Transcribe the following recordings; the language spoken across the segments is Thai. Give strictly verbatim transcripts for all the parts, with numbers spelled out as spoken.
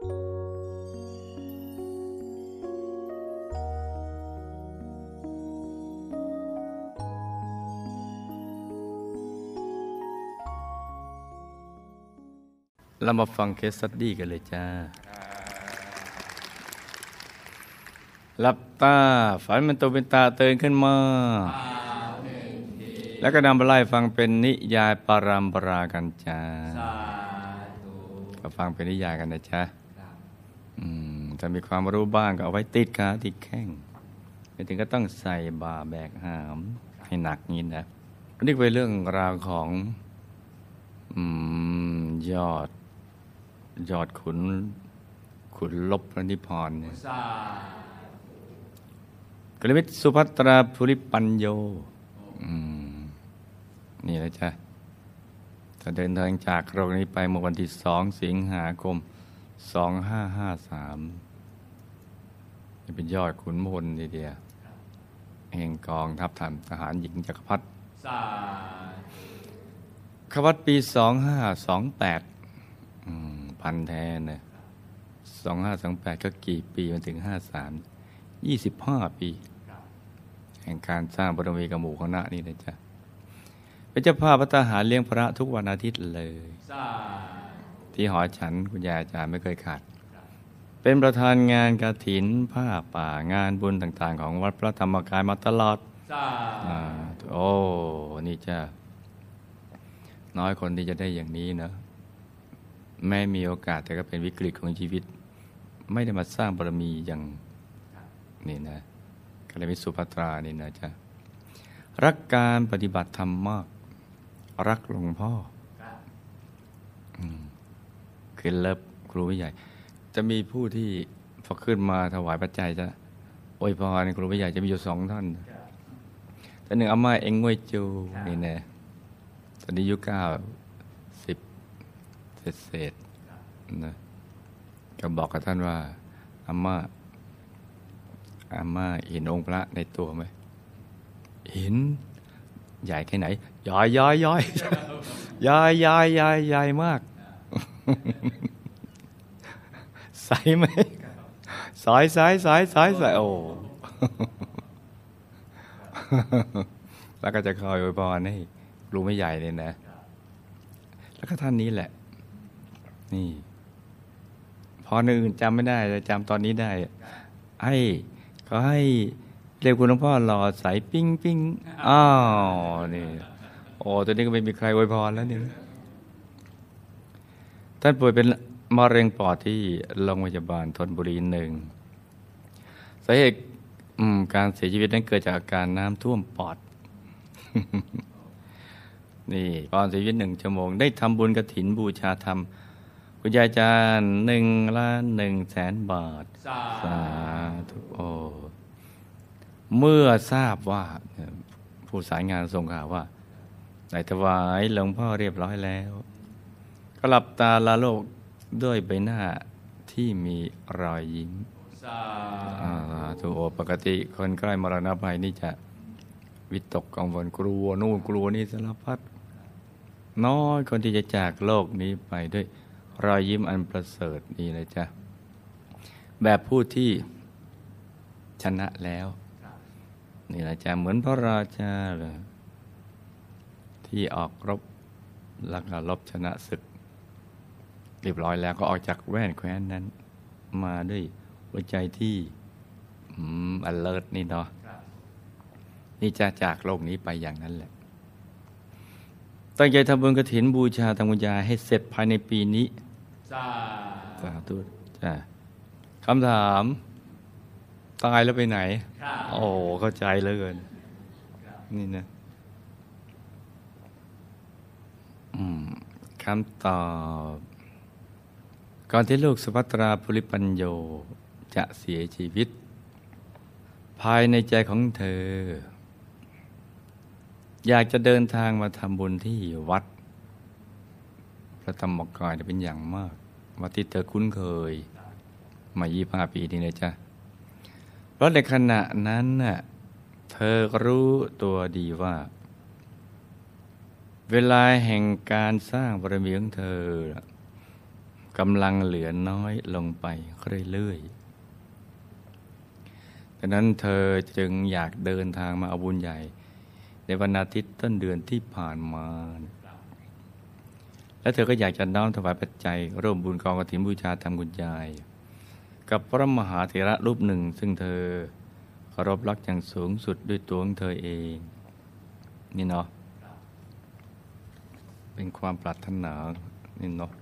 เรามาฟังเคสสตี้กันเลยจ้าหลับตาฝันมันโตเป็นตาเตือนขึ้นมาแล้วก็นำไปไล่ฟังเป็นนิยายปรัมปรากันจ้าก็ฟังเป็นนิยายกันนะจ้าถ้ามีความรู้บ้างก็เอาไว้ติดขาติดแข้งไม่ถึงก็ต้องใส่บ่าแบกหามให้หนักงี้นะนี่เป็นเรื่องราวของยอดยอดขุนขุนลบพระนิพพานเนี่ยกฤมิตสุภัตราภูริปัญโยนี่แล้วจ้ะจะเดินทางจากโรงนี้ไปเมื่อวันที่สองสิงหาคมสองห้าห้าสามนี่เป็นยอดขุนพลทีเดียวแห่งกองทัพทหารหญิงจักรพรรดิขวัตปีสองห้าสองแปดพันแทนนะสองห้าสองแปดก็กี่ปีมันถึงห้าสามยี่สิบห้าปีแห่งการสร้างบารมีกับหมู่คณะนี่นะจ๊ะเป็นเจ้าภาพพระทหารเลี้ยงพระทุกวันอาทิตย์เลยที่หอฉันคุณยายอาจารย์ไม่เคยขาดเป็นประธานงานกฐินผ้าป่างานบุญต่างๆของวัดพระธรรมกายมาตลอดโอ้นี่จ้ะน้อยคนที่จะได้อย่างนี้นะแม้มีโอกาสแต่ก็เป็นวิกฤตของชีวิตไม่ได้มาสร้างบารมีอย่างนี่นะกฤมิตสุภัตรานี่นะจ๊ะรักการปฏิบัติธรรมมากรักหลวงพ่อคือเลิฟครูใหญ่จะมีผู้ที่พอขึ้นมาถวายปัจจัยจะอวยพรครูใหญ่จะมีอยู่สองท่านแต่หนึ่งอาม่าเอ็งงวยจูนี่นะตอนนี้อายุเก้าสิบเศษๆนะก็บอกกับท่านว่าอาม่าอาม่าเห็นองค์พระในตัวไหมเห็นใหญ่แค่ไหนย้อยย้อยย้อยย้อยย้อยย้อยใหญ่มากใสไหมใสใสใสใสใสโอ้แล้วก็จะคอยอวยพรให้รู้ไม่ใหญ่เลยนะแล้วก็ท่านนี้แหละนี่พอนึกจำไม่ได้แต่จำตอนนี้ได้ไอ้ก็ให้เรียกคุณหลวงพ่อหล่อใสปิ้งปิ้งอ้าวนี่โอ้ตอนนี้ก็ไม่มีใครอวยพรแล้วนี่ท่านป่วยเป็นมะเร็งปอดที่โรงพยาบาลธนบุรีหนึ่งสาเหตุการเสียชีวิตนั้นเกิดจากอาการน้ำท่วมปอดนี่ตอนเสียชีวิตหนึ่งชั่วโมงได้ทำบุญกฐินบูชาธรรมคุณยายอาจารย์หนึ่งล้านหนึ่งแสนบาทสาธุโอเมื่อทราบว่าผู้สายงานส่งข่าวว่าได้ถวายหลวงพ่อเรียบร้อยแล้วก็หลับตาลาโลกด้วยใบหน้าที่มีรอยยิ้มสาธุโอปกติคนใกล้มรณภาพนี่จะวิตกกังวลกลัวนู่นกลัวนี่สารพัดน้อยคนที่จะจากโลกนี้ไปด้วยรอยยิ้มอันประเสริฐนี่นะจ๊ะแบบผู้ที่ชนะแล้วนี่นะจ๊ะเหมือนพระราชาเลยที่ออกรบลักลอบชนะศึกเรียบร้อยแล้วก็ออกจากแว่นแคว้นนั้นมาด้วยหัวใจที่อันเลิศนี่เนาะนี่จะจากโลกนี้ไปอย่างนั้นแหละตั้งใจทำบุญกฐินบูชาธรรมบุญญาให้เสร็จภายในปีนี้จ้าสาธุจ้าคำถามตายแล้วไปไหนโอ้เข้าใจเหลือเกินนี่นะคำตอบก่อนที่ลูกสุภัตราภูริปัญโยจะเสียชีวิตภายในใจของเธออยากจะเดินทางมาทำบุญที่วัดพระธรรมกายเป็นอย่างมากวัดที่เธอคุ้นเคยมายี่สิบห้าปีนี่นะจ๊ะเพราะในขณะนั้นน่ะเธอรู้ตัวดีว่าเวลาแห่งการสร้างบารมีของเธอ กำลังเหลือน้อยลงไปเรื่อยๆดังนั้นเธอจึงอยากเดินทางมาเอาบุญใหญ่ในวันอาทิตย์ต้นเดือนที่ผ่านมาและเธอก็อยากจะน้อมถวายปัจจัยร่วมบุญกองกฐินบูชาธรรมคุณยายกับพระมหาเถระรูปหนึ่งซึ่งเธอเคารพรักอย่างสูงสุดด้วยตัวของเธอเองนี่เนาะเป็นความปรารถนานี่เนาะ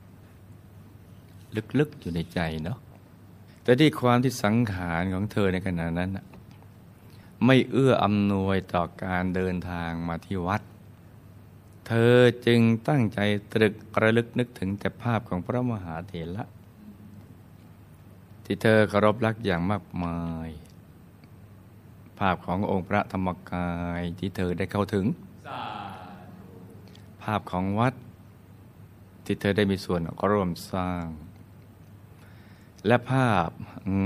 ลึกๆอยู่ในใจเนาะแต่ด้วยความที่สังขารของเธอในขณะนั้นไม่เอื้ออำนวยต่อการเดินทางมาที่วัดเธอจึงตั้งใจตรึกระลึกนึกถึงแต่ภาพของพระมหาเถระที่เธอเคารพรักอย่างมากมายภาพขององค์พระธรรมกายที่เธอได้เข้าถึงภาพของวัดที่เธอได้มีส่วนร่วมสร้างและภาพ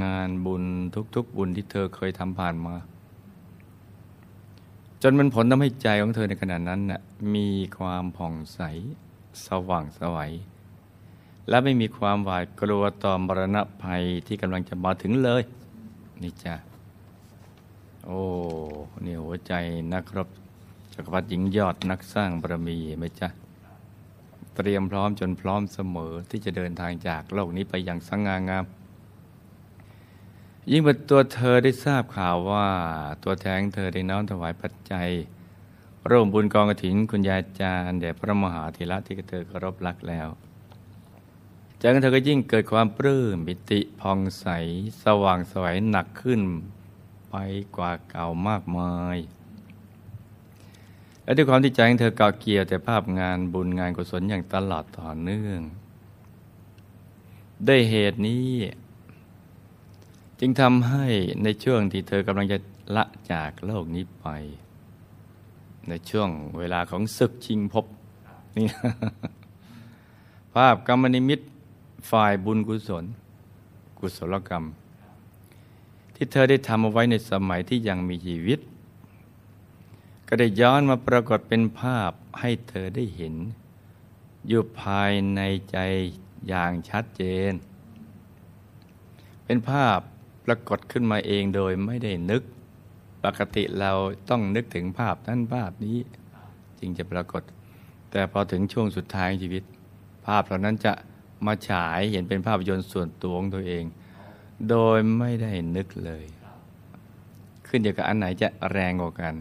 งานบุญทุกๆบุญที่เธอเคยทำผ่านมาจนมันผลทำให้ใจของเธอในขณะนั้นน่ะมีความผ่องใสสว่างไสวและไม่มีความหวาดกลัวต่อมรณะภัยที่กำลังจะมาถึงเลยนี่จ้ะโอ้เนี่ยหัวใจนักรบจักรพรรดิหญิงยอดนักสร้างบารมีไหมจ๊ะเตรียมพร้อมจนพร้อมเสมอที่จะเดินทางจากโลกนี้ไปอย่างสง่างามยิ่งเมื่อตัวเธอได้ทราบข่าวว่าตัวแทนเธอได้น้อมถวายปัจจัยร่วมบุญกองกฐินคุณยายอาจารย์แด่พระมหาเถระที่เธอเคารพรักแล้วใจของเธอก็ยิ่งเกิดความปลื้มปิติผ่องใสสว่างไสวหนักขึ้นไปกว่าเก่ามากมายและด้วยความที่ใจของเธอเกาะเกี่ยวแต่ภาพงานบุญงานกุศลอย่างตลอดต่อเนื่องด้วยเหตุนี้จึงทำให้ในช่วงที่เธอกำลังจะละจากโลกนี้ไปในช่วงเวลาของศึกชิงภพนี่ ภาพกรรมนิมิตฝ่ายบุญกุศลกุศลกรรมที่เธอได้ทำเอาไว้ในสมัยที่ยังมีชีวิตก็ได้ย้อนมาปรากฏเป็นภาพให้เธอได้เห็นอยู่ภายในใจอย่างชัดเจนเป็นภาพปรากฏขึ้นมาเองโดยไม่ได้นึกปกติเราต้องนึกถึงภาพนั้นภาพนี้จึงจะปรากฏแต่พอถึงช่วงสุดท้ายชีวิตภาพเหล่านั้นจะมาฉายเห็นเป็นภาพยนตร์ส่วนตัวของตัวเองโดยไม่ได้นึกเลยขึ้นอยู่กับอันไหนจะแรงกว่ากัน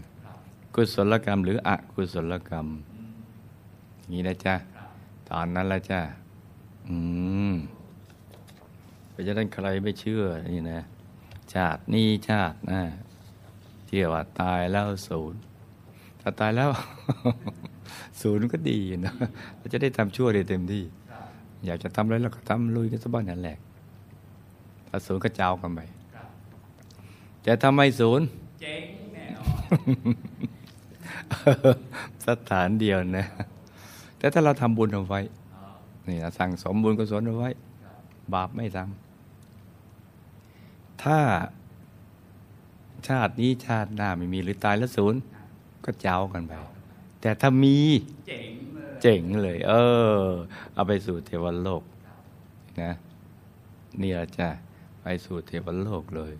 กุศลกรรมหรืออกุศลกรรมอย่างนี้นะจ๊ะตอนนั้นละจ้ะอืมเพราะฉะนั้นใครไม่เชื่อนี่นะชาตินี้ชาติหน้าเชื่อว่าตายแล้วศูนย์ถ้าตายแล้ว ศูนย์ก็ดีนะเราจะได้ทำชั่วได้เต็มที่อยากจะทำอะไรเราก็ทำลุยกันซะบ้างนั่นแหละถ้าศูนย์ก็เจ้ากันไปแต่ทำไมศูนย์เจ๊งแน่นอนสถานเดียวนะแต่ถ้าเราทำบุญเอาไว้นี่เราสั่งสมบุญกุศลเอาไว้บาปไม่ทำถ้าชาตินี้ชาติหน้าไม่มีหรือตายแล้วศูนย์ก็เจ้ากันไปแต่ถ้ามีเจ๋งเลยเออเอาไปสู่เทวโลกนะนี่เราจะไปสู่เทวโลกเลย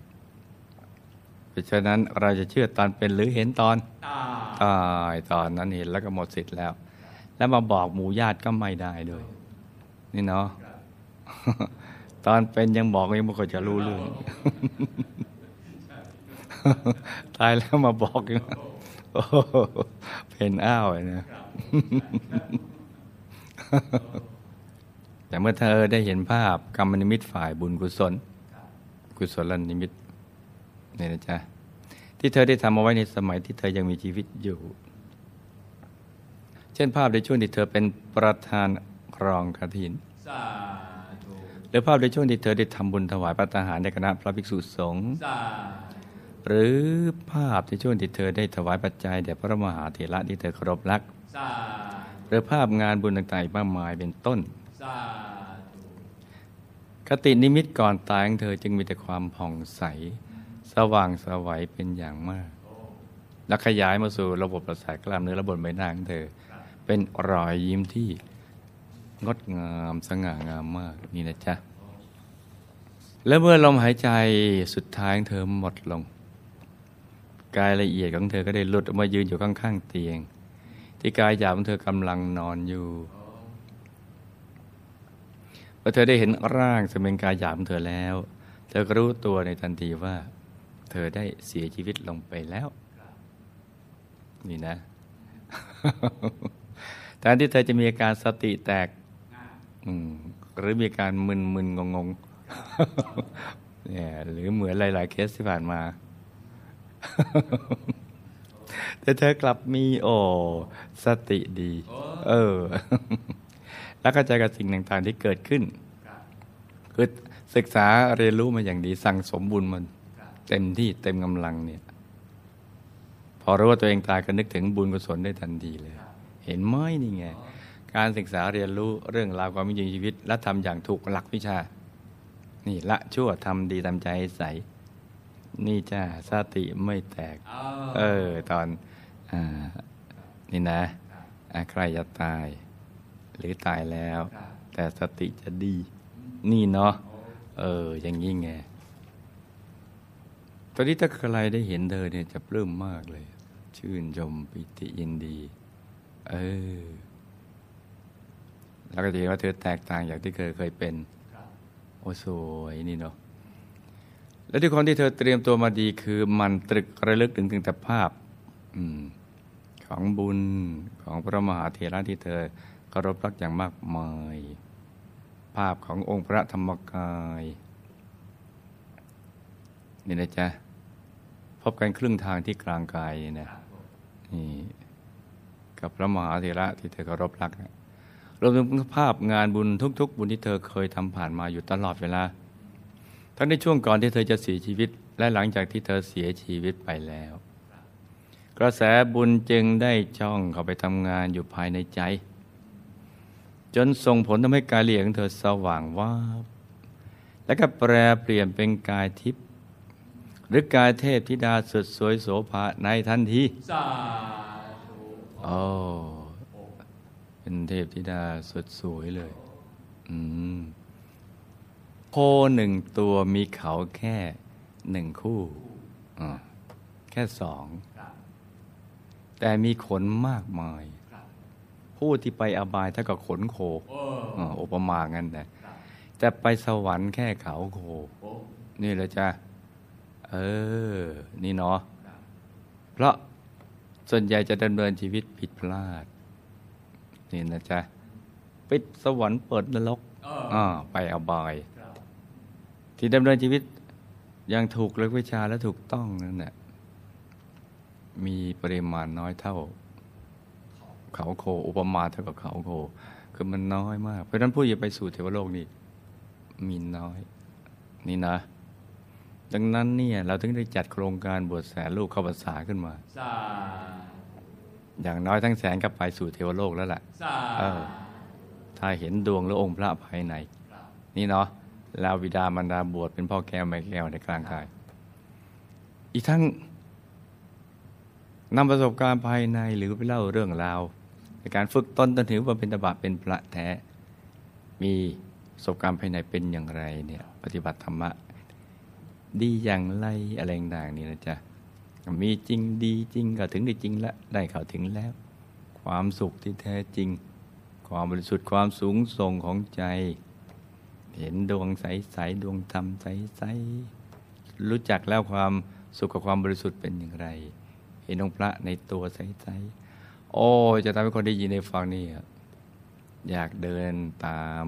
เพราะฉะนั้นเราจะเชื่อตอนเป็นหรือเห็นตอนตายตอนนั้นเห็นแล้วก็หมดสิทธิ์แล้วแล้วมาบอกหมู่ญาติก็ไม่ได้ด้วยนี่เนาะตอนเป็นยังบอกยังไม่ค่อยจะรู้เรื่องตายแล้วมาบอกยังโอ้เป็นอ้าวนะแต่เมื่อเธอได้เห็นภาพกรรมนิมิตฝ่ายบุญกุศลกุศลนิมิตนี่นะจ๊ะที่เธอได้ทำเอาไว้ในสมัยที่เธอยังมีชีวิตอยู่เช่นภาพในช่วงที่เธอเป็นประธานครองกฐินหรือภาพในช่วงที่เธอได้ทำบุญถวายภัตตาหารในคณะพระภิกษุสงฆ์หรือภาพในช่วงที่เธอได้ถวายปัจจัยแด่พระมหาเถระที่เธอเคารพรักหรือภาพงานบุญต่างๆมากมายเป็นต้นคตินิมิตก่อนตายของเธอจึงมีแต่ความผ่องใสสว่างสวัยเป็นอย่างมากและขยายมาสู่ระบบประสาทกล้ามเนื้อระบบใบหน้าของเธอเป็นรอยยิ้มที่ งดงามสง่างามมากนี่นะจ๊ะและเมื่อลมหายใจสุดท้ายเธอหมดลงกายละเอียดของเธอก็ได้หลุดออกมายืนอยู่ข้างๆเตียงที่กายหยาบของเธอกำลังนอนอยู่พอเธอได้เห็นร่างซึ่งเป็นกายหยาบของเธอแล้วเธอก็รู้ตัวในทันทีว่าเธอได้เสียชีวิตลงไปแล้วนี่นะ แทนที่เธอจะมีอาการสติแตกหรือมีการมึนมึนงงงเนี่ยหรือเหมือนหลายๆเคสที่ผ่านมา แต่เธอกลับมีโอสติดี เออ แล้วก็ใจกับสิ่งต่างๆที่เกิดขึ้น คือศึกษาเรียนรู้มาอย่างดีสั่งสมบุญมันเต็มที่เต็มกำลังเนี่ยพอรู้ว่าตัวเองตายก็นึกถึงบุญกุศลได้ทันทีเลยเห็นไหมนี่ไงการศึกษาเรียนรู้เรื่องราวความเป็นจริงชีวิตและทำอย่างถูกหลักวิชานี่ละชั่วทำดีทำใจใสนี่จ้าสติไม่แตกเออตอนอนี่นะใครจะตายหรือตายแล้วแต่สติจะดีนี่เนาะเอออย่างนี้ไงตอนนี้ถ้าใครได้เห็นเธอเนี่ยจะปลื้มมากเลยชื่นชมปิติยินดีเออแล้วก็จะเห็นว่าเธอแตกต่างจากที่เคยเคยเป็นโอ้สวยนี่เนาะและที่คนที่เธอเตรียมตัวมาดีคือมันตรึกระลึกถึงถึงแต่ภาพของบุญของพระมหาเถระที่เธอเคารพรักอย่างมากมายภาพขององค์พระธรรมกายนี่นะจ๊ะพบกันครึ่งทางที่กลางกายนี่นะนี่กับพระมหาเถระที่เธอเคารพรักนะรวมถึงภาพงานบุญทุกๆบุญที่เธอเคยทำผ่านมาอยู่ตลอดเวลาทั้งในช่วงก่อนที่เธอจะเสียชีวิตและหลังจากที่เธอเสียชีวิตไปแล้วกระแสบุญจึงได้ช่องเข้าไปทำงานอยู่ภายในใจจนส่งผลทำให้กายละเอียดของเธอสว่างวาบและก็แปรเปลี่ยนเป็นกายทิพย์หรือกายเทพธิดาสุดสวยโสภาในทันทีสาธุโอ้เป็นเทพธิดาสุดสวยเลยอืมโคหนึ่งตัวมีเขาแค่หนึ่งคู่อ่าแค่สองแต่มีขนมากมายผู้ที่ไปอบายเท่ากับขนโคอ่าอุปมางั้นนะแต่ไปสวรรค์แค่เขาโคนี่แหละจ้ะเออนี่เนาะเพราะส่วนใหญ่จะดำเนินชีวิตผิดพลาดนี่นะจ๊ะปิดสวรรค์เปิดนรกอ่าไปอบายที่ดำเนินชีวิตอย่างถูกหลักวิชาและถูกต้องนั่นแหละมีปริมาณน้อยเท่าเขาโคอุปมาเท่ากับเขาโคคือมันน้อยมากเพราะฉะนั้นผู้จะไปสู่เทวโลกนี่มีน้อยนี่นะดังนั้นเนี่ยเราถึงได้จัดโครงการบวชแสนลูกเข้าพรรษาขึ้นมาอย่างน้อยทั้งแสนก็ไปสู่เทวโลกแล้วแหละถ้าเห็นดวงหรือองค์พระภายในนี่เนาะลาวิดามันดาบวชเป็นพ่อแก้วแม่แก้วในกลางกายอีกทั้งนำประสบการณ์ภายในหรือไปเล่าเรื่องราวในการฝึกตนตนถือว่าเป็นตบะเป็นพระแท้มีประสบการณ์ภายในเป็นอย่างไรเนี่ยปฏิบัติธรรมะดีอย่างไรอะไรต่างๆนี่นะจ๊ะมีจริงดีจริงก็ถึงได้จริงละได้เข้าถึงแล้วความสุขที่แท้จริงความบริสุทธิ์ความสูงส่งของใจเห็นดวงใสๆดวงธรรมใสๆรู้จักแล้วความสุขกับความบริสุทธิ์เป็นอย่างไรเห็นองค์พระในตัวใสๆโอ้จะทำให้คนได้ยินได้ฟังนี่อยากเดินตาม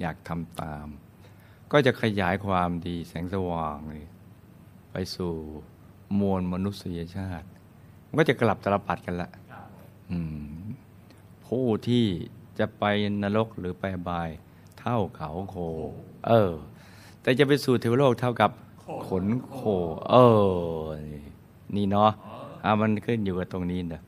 อยากทำตามก็จะขยายความดีแสงสว่างไปสู่มวลมนุษยชาติมันก็จะกลับตลปัดกันละผู้ที่จะไปนรกหรือไปอบายเท่าเขาโคเออแต่จะไปสู่เทวโลกเท่ากับขนโคเออนี่เนาะอ่ะมันขึ้นอยู่กับตรงนี้นะ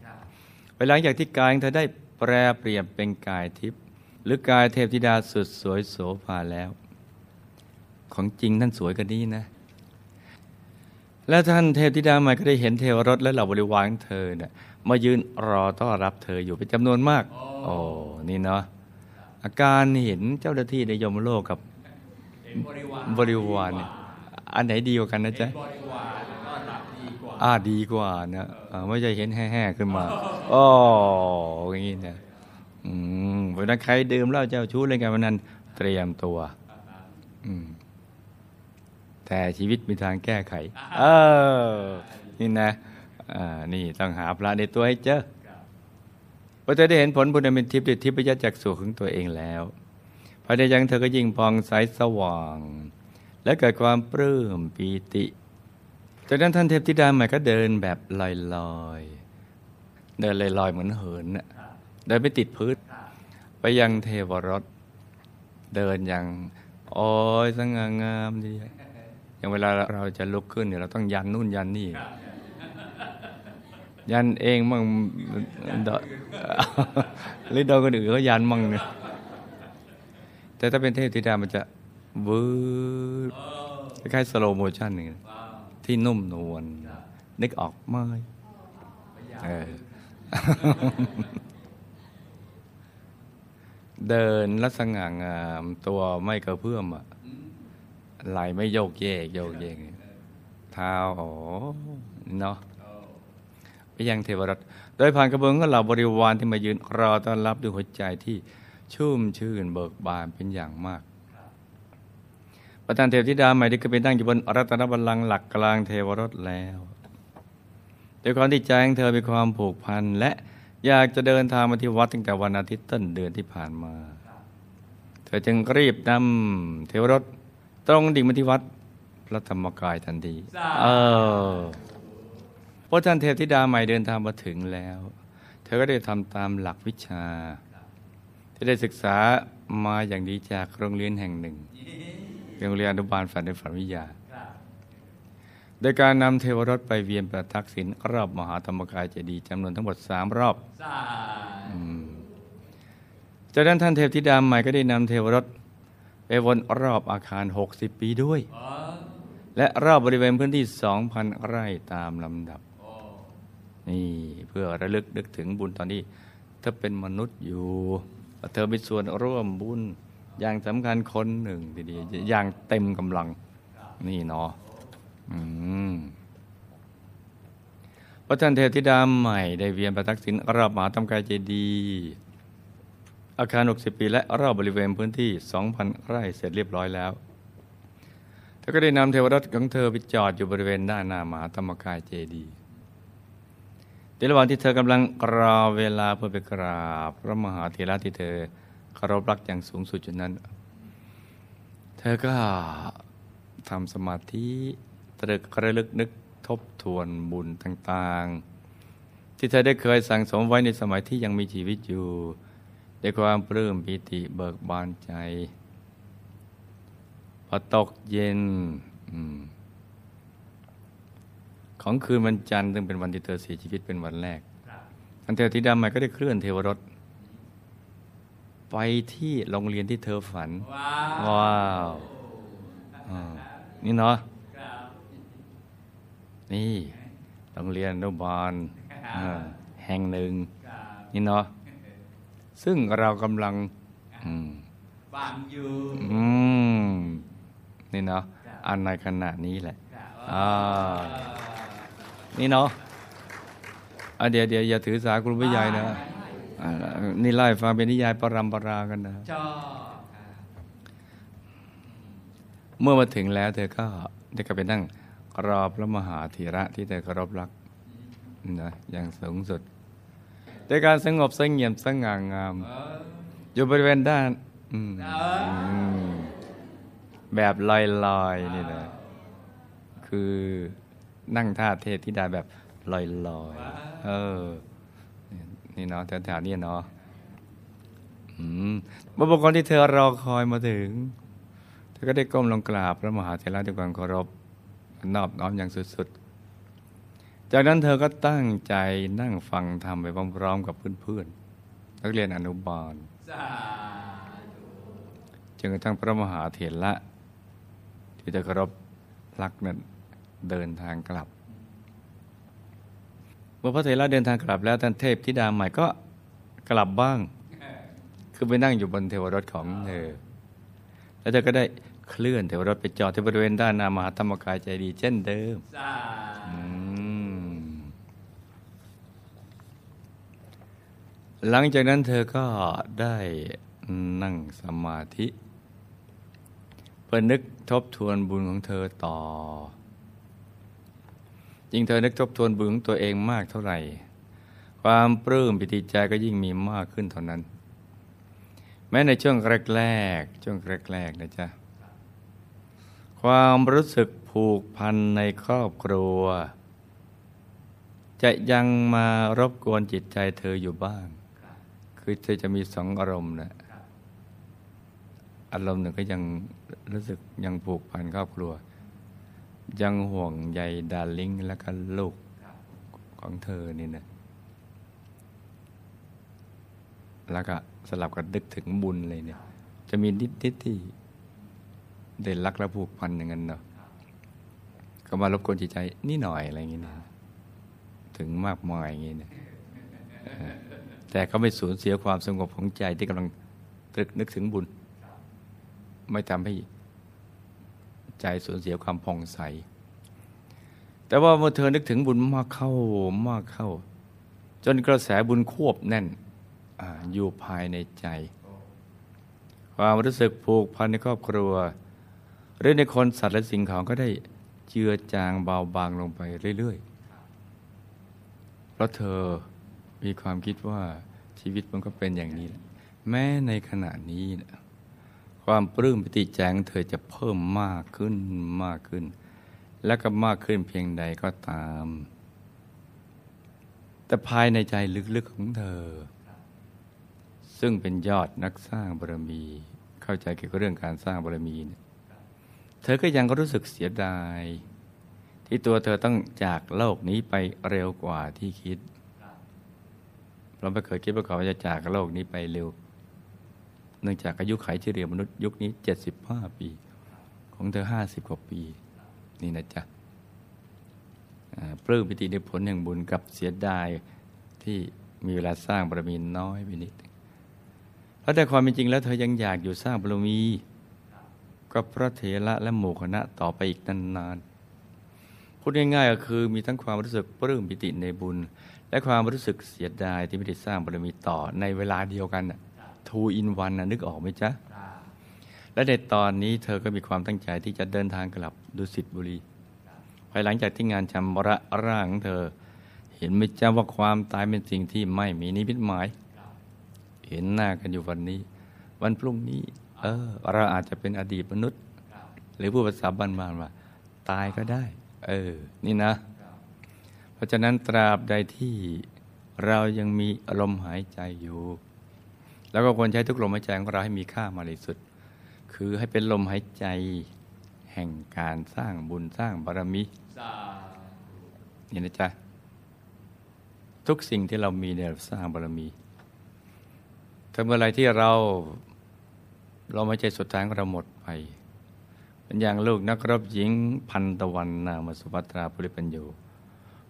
ไปหลังจากที่กายเธอได้แปรเปลี่ยนเป็นกายทิพย์หรือกายเทพธิดาสุดสวยโสภาแล้วของจริงท่านสวยกว่านี้นะและท่านเทพธิดาใหม่ก็ได้เห็นเทวรสและเหล่าบริวารของเธอเนี่ยมายืนรอต้อนรับเธออยู่เป็นจำนวนมาก oh. โอ้นี่เนาะ อาการเห็นเจ้าหน้าที่ในยมโลกกับบริวารอันไหนดีกว่ากันนะจ๊ะอ่าดีกว่านะไม่ใช่เห็นแห่ๆขึ้นมาอ๋ออย่างนี้นะอืมเวลาใครดื่มเหล้าเจ้าชู้เล่นการพนันเตรียมตัวอืมแต่ชีวิตมีทางแก้ไขเออนี่นะอ่านี่ต้องหาพระในตัวให้เจอพอเธอได้เห็นผลบุญเป็นทิพย์ได้ทิพย์ประยัดจากสู่ของตัวเองแล้วภายในยังเธอก็ยิ่งพองใสสว่างและเกิดความปลื้มปีติจากนั้นท่านเทพธิดาใหม่ก็เดินแบบลอยๆเดินลอยๆเหมือนเหินน่ะเดินไม่ติดพื้นไปยังเทวรสเดินอย่างอ้อยสง่างามดีอย่างเวลาเราจะลุกขึ้นเนี่ยเราต้องยันนู่นยันนี่ยันเองมั่งหรือโดนคนอื่นเขายันมั่งเนี่ยแต่ถ้าเป็นเทพธิดามันจะวืดคล้ายๆสโลโมชั่นหนึ่งที่นุ่มนวลนึกออกไหมเออเดินลักษณะงามตัวไม่กระเพื่อมอ่ะไหลไม่โยกเยกโยกเยกเท้าอ๋อเนาะไปยังเทวรัตน์โดยผ่านกระเบื้องก็เหล่าบริวารที่มายืนรอต้อนรับด้วยหัวใจที่ชุ่มชื่นเบิกบานเป็นอย่างมากประธานเทพธิดาใหม่ได้ขึ้นไปนั่งอยู่บนรัตนบัลลังก์หลักกลางเทวรสแล้วด้วยความที่ใจของเธอมีความผูกพันและอยากจะเดินทางมาที่วัดตั้งแต่วันอาทิตย์ต้นเดือนที่ผ่านมาเธอจึงรีบนำเทวรสตรงดิ่งมาที่วัดพระธรรมกายทันทีเออพอท่านเทพธิดาใหม่เดินทางมาถึงแล้วเธอก็ได้ทำตามหลักวิชาที่ได้ศึกษามาอย่างดีจากโรงเรียนแห่งหนึ่งโรงเรียนอนุบาลฝันในฝันวิทยาโดยการนำเทวรสไปเวียนประทักษิณรอบมหาธรรมกายเจดีย์จำนวนทั้งหมดสามรอบจากนั้นท่านเทพธิดาใหม่ก็ได้นำเทวรสไปวนรอบอาคารหกสิบปีด้วยและรอบบริเวณพื้นที่ สองพัน ไร่ตามลำดับนี่เพื่อระลึกนึกถึงบุญตอนนี้เธอเป็นมนุษย์อยู่เธอมีส่วนร่วมบุญอย่างสำคัญคนหนึ่งทีเดียวอย่างเต็มกำลังนี่เนาะพระท่านเทพธิดาใหม่ได้เวียนประทักษิณรอบมหาธรรมกายเจดีย์อาคารหกสิบปีและรอบบริเวณพื้นที่ สองพัน ไร่เสร็จเรียบร้อยแล้วเธอก็ได้นำเทวรถของเธอไปจอดอยู่บริเวณด้านหน้ามหาธรรมกายเจดีย์ในระหว่างที่เธอกำลังรอเวลาเพื่อไปกราบพระมหาเถระที่เธอเคารพรักอย่างสูงสุดจุดนั้นเธอก็ทำสมาธิตรึกระลึกนึกทบทวนบุญต่างๆที่เธอได้เคยสั่งสมไว้ในสมัยที่ยังมีชีวิตอยู่ด้วยความปลื้มปิติเบิกบานใจพอตกเย็นของคืนวันจันทร์ซึ่งเป็นวันที่เธอเสียชีวิตเป็นวันแรกทันเทวธิดาใหม่ก็ได้เคลื่อนเทวรถไปที่โรงเรียนที่เธอฝันว้าวนี่เนาะนี่โรงเรียนอนุบาลแห่งหนึ่งนี่เนาะซึ่งเรากำลังฟังอยู่นี่เนาะอันในขณะนี้แหละนี่เนาะเดี๋ยวเดี๋ยวอย่าถือสาครูผู้ใหญ่นะนี่ไล่ฟังเป็นนิยายปรัมปรากันนะเมื่อมาถึงแล้วเธอก็ได้กลับไปนั่งรอพระมหาเถระที่เธอเคารพรักนะอย่างสูงสุดในการสงบสงเงียมสง่างามอยู่บริเวณด้านแบบลอยๆนี่นะคือนั่งท่าเทพธิดาแบบลอยๆเออนี่เนาะแถวๆนี้เนาะบุคคลที่เธอรอคอยมาถึงเธอก็ได้ก้มลงกราบพระมหาเถระด้วยความเคารพนอบน้อมอย่างสุดๆจากนั้นเธอก็ตั้งใจนั่งฟังธรรมไปพร้อมๆกับเพื่อนๆนักเรียนอนุบาลจนกระทั่งพระมหาเถระที่เธอเคารพรักนั้นเดินทางกลับเมื่อพระเถระเดินทางกลับแล้วท่านเทพธิดาใหม่ก็กลับบ้าง คือไปนั่งอยู่บนเทวรถของเธอแล้วเธอก็ได้เคลื่อนเทวรถไปจอดที่บริเวณด้านหน้ามหาธรรมกายใจดีเช่นเดิมหลังจากนั้นเธอก็ได้นั่งสมาธิเพื่อนึกทบทวนบุญของเธอต่อยิ่งเธอนึกทบทวนบุญของตัวเองมากเท่าไหร่ความปลื้มปิติใจก็ยิ่งมีมากขึ้นเท่านั้นแม้ในช่วงแรกๆช่วงแรกๆนะจ๊ะความรู้สึกผูกพันในครอบครัวจะยังมารบกวนจิตใจเธออยู่บ้างคือเธอจะมีสองอารมณ์นะอารมณ์หนึ่งก็ยังรู้สึกยังผูกพันครอบครัวยังห่วงใยดาร์ลิ่งและก็ลูกของเธอนี่นะแล้วก็สลับกับนึกถึงบุญเลยเนี่ยจะมีนิดๆที่เด่นรักและผูกพันอย่างนั้นเนาะก็มารบกวนจิตใจนี่หน่อยอะไรอย่างนี้นะถึงมากมายอย่างนี้เนี่ยแต่ก็ไม่สูญเสียความสงบของใจที่กำลังตรึกนึกถึงบุญไม่ทำให้ใจสูญเสียความผ่องใสแต่ว่าเมื่อเธอนึกถึงบุญมากเข้ามากเข้าจนกระแสบุญควบแน่นอยู่ภายในใจความรู้สึกผูกพันในครอบครัวหรือในคนสัตว์และสิ่งของก็ได้เจือจางเบาบางลงไปเรื่อยๆเพราะเธอมีความคิดว่าชีวิตมันก็เป็นอย่างนี้แม้ในขณะนี้ความปลื้มปิติใจของเธอจะเพิ่มมากขึ้นมากขึ้นและก็มากขึ้นเพียงใดก็ตามแต่ภายในใจลึกๆของเธอซึ่งเป็นยอดนักสร้างบารมีเข้าใจเกี่ยวกับเรื่องการสร้างบารมีเนี่ยเธอก็ยังรู้สึกเสียดายที่ตัวเธอต้องจากโลกนี้ไปเร็วกว่าที่คิดเราไม่เคยคิดว่าเขาจะจากโลกนี้ไปเร็วเนื่องจากอายุขัยเฉลี่ยมนุษย์ยุคนี้เจ็ดสิบห้าปีของเธอห้าสิบกว่าปีนี่นะจ๊ะปลื้มปิติในผลแห่งบุญกับเสียดายที่มีเวลาสร้างบารมีน้อยไปนิดเพราะแต่ความเป็นจริงแล้วเธอยังอยากอยู่สร้างบารมีกับพระเถระและหมู่คณะต่อไปอีกนานๆพูดง่ายๆก็คือมีทั้งความรู้สึกปลื้มปิติในบุญและความรู้สึกเสียดายที่ไม่ได้สร้างบารมีต่อในเวลาเดียวกันทูอินวันนึกออกไหมจ๊ะและในตอนนี้เธอก็มีความตั้งใจที่จะเดินทางกลับดุสิตบุรีภายหลังจากที่งานชำระร่างของเธอเห็นไหมจ๊ะว่าความตายเป็นสิ่งที่ไม่มีนิมิตหมายเห็นหน้ากันอยู่วันนี้วันพรุ่งนี้เออเราอาจจะเป็นอดีตมนุษย์หรือผู้ภาษาบ้านๆว่าตายก็ได้เออนี่นะเพราะฉะนั้นตราบใดที่เรายังมีลมหายใจอยู่แล้วก็ควรใช้ทุกลมหายใจของเราให้มีค่ามากที่สุดคือให้เป็นลมหายใจแห่งการสร้างบุญสร้างบารมีนี่นะจ๊ะทุกสิ่งที่เรามีเนี่ยสร้างบารมีถ้าเมื่อไรที่เราเราไม่ใจสุดท้ายเราหมดไปเป็นอย่างลูกนักรบหญิงพันตะวันนามสุภัตราภริปัญโย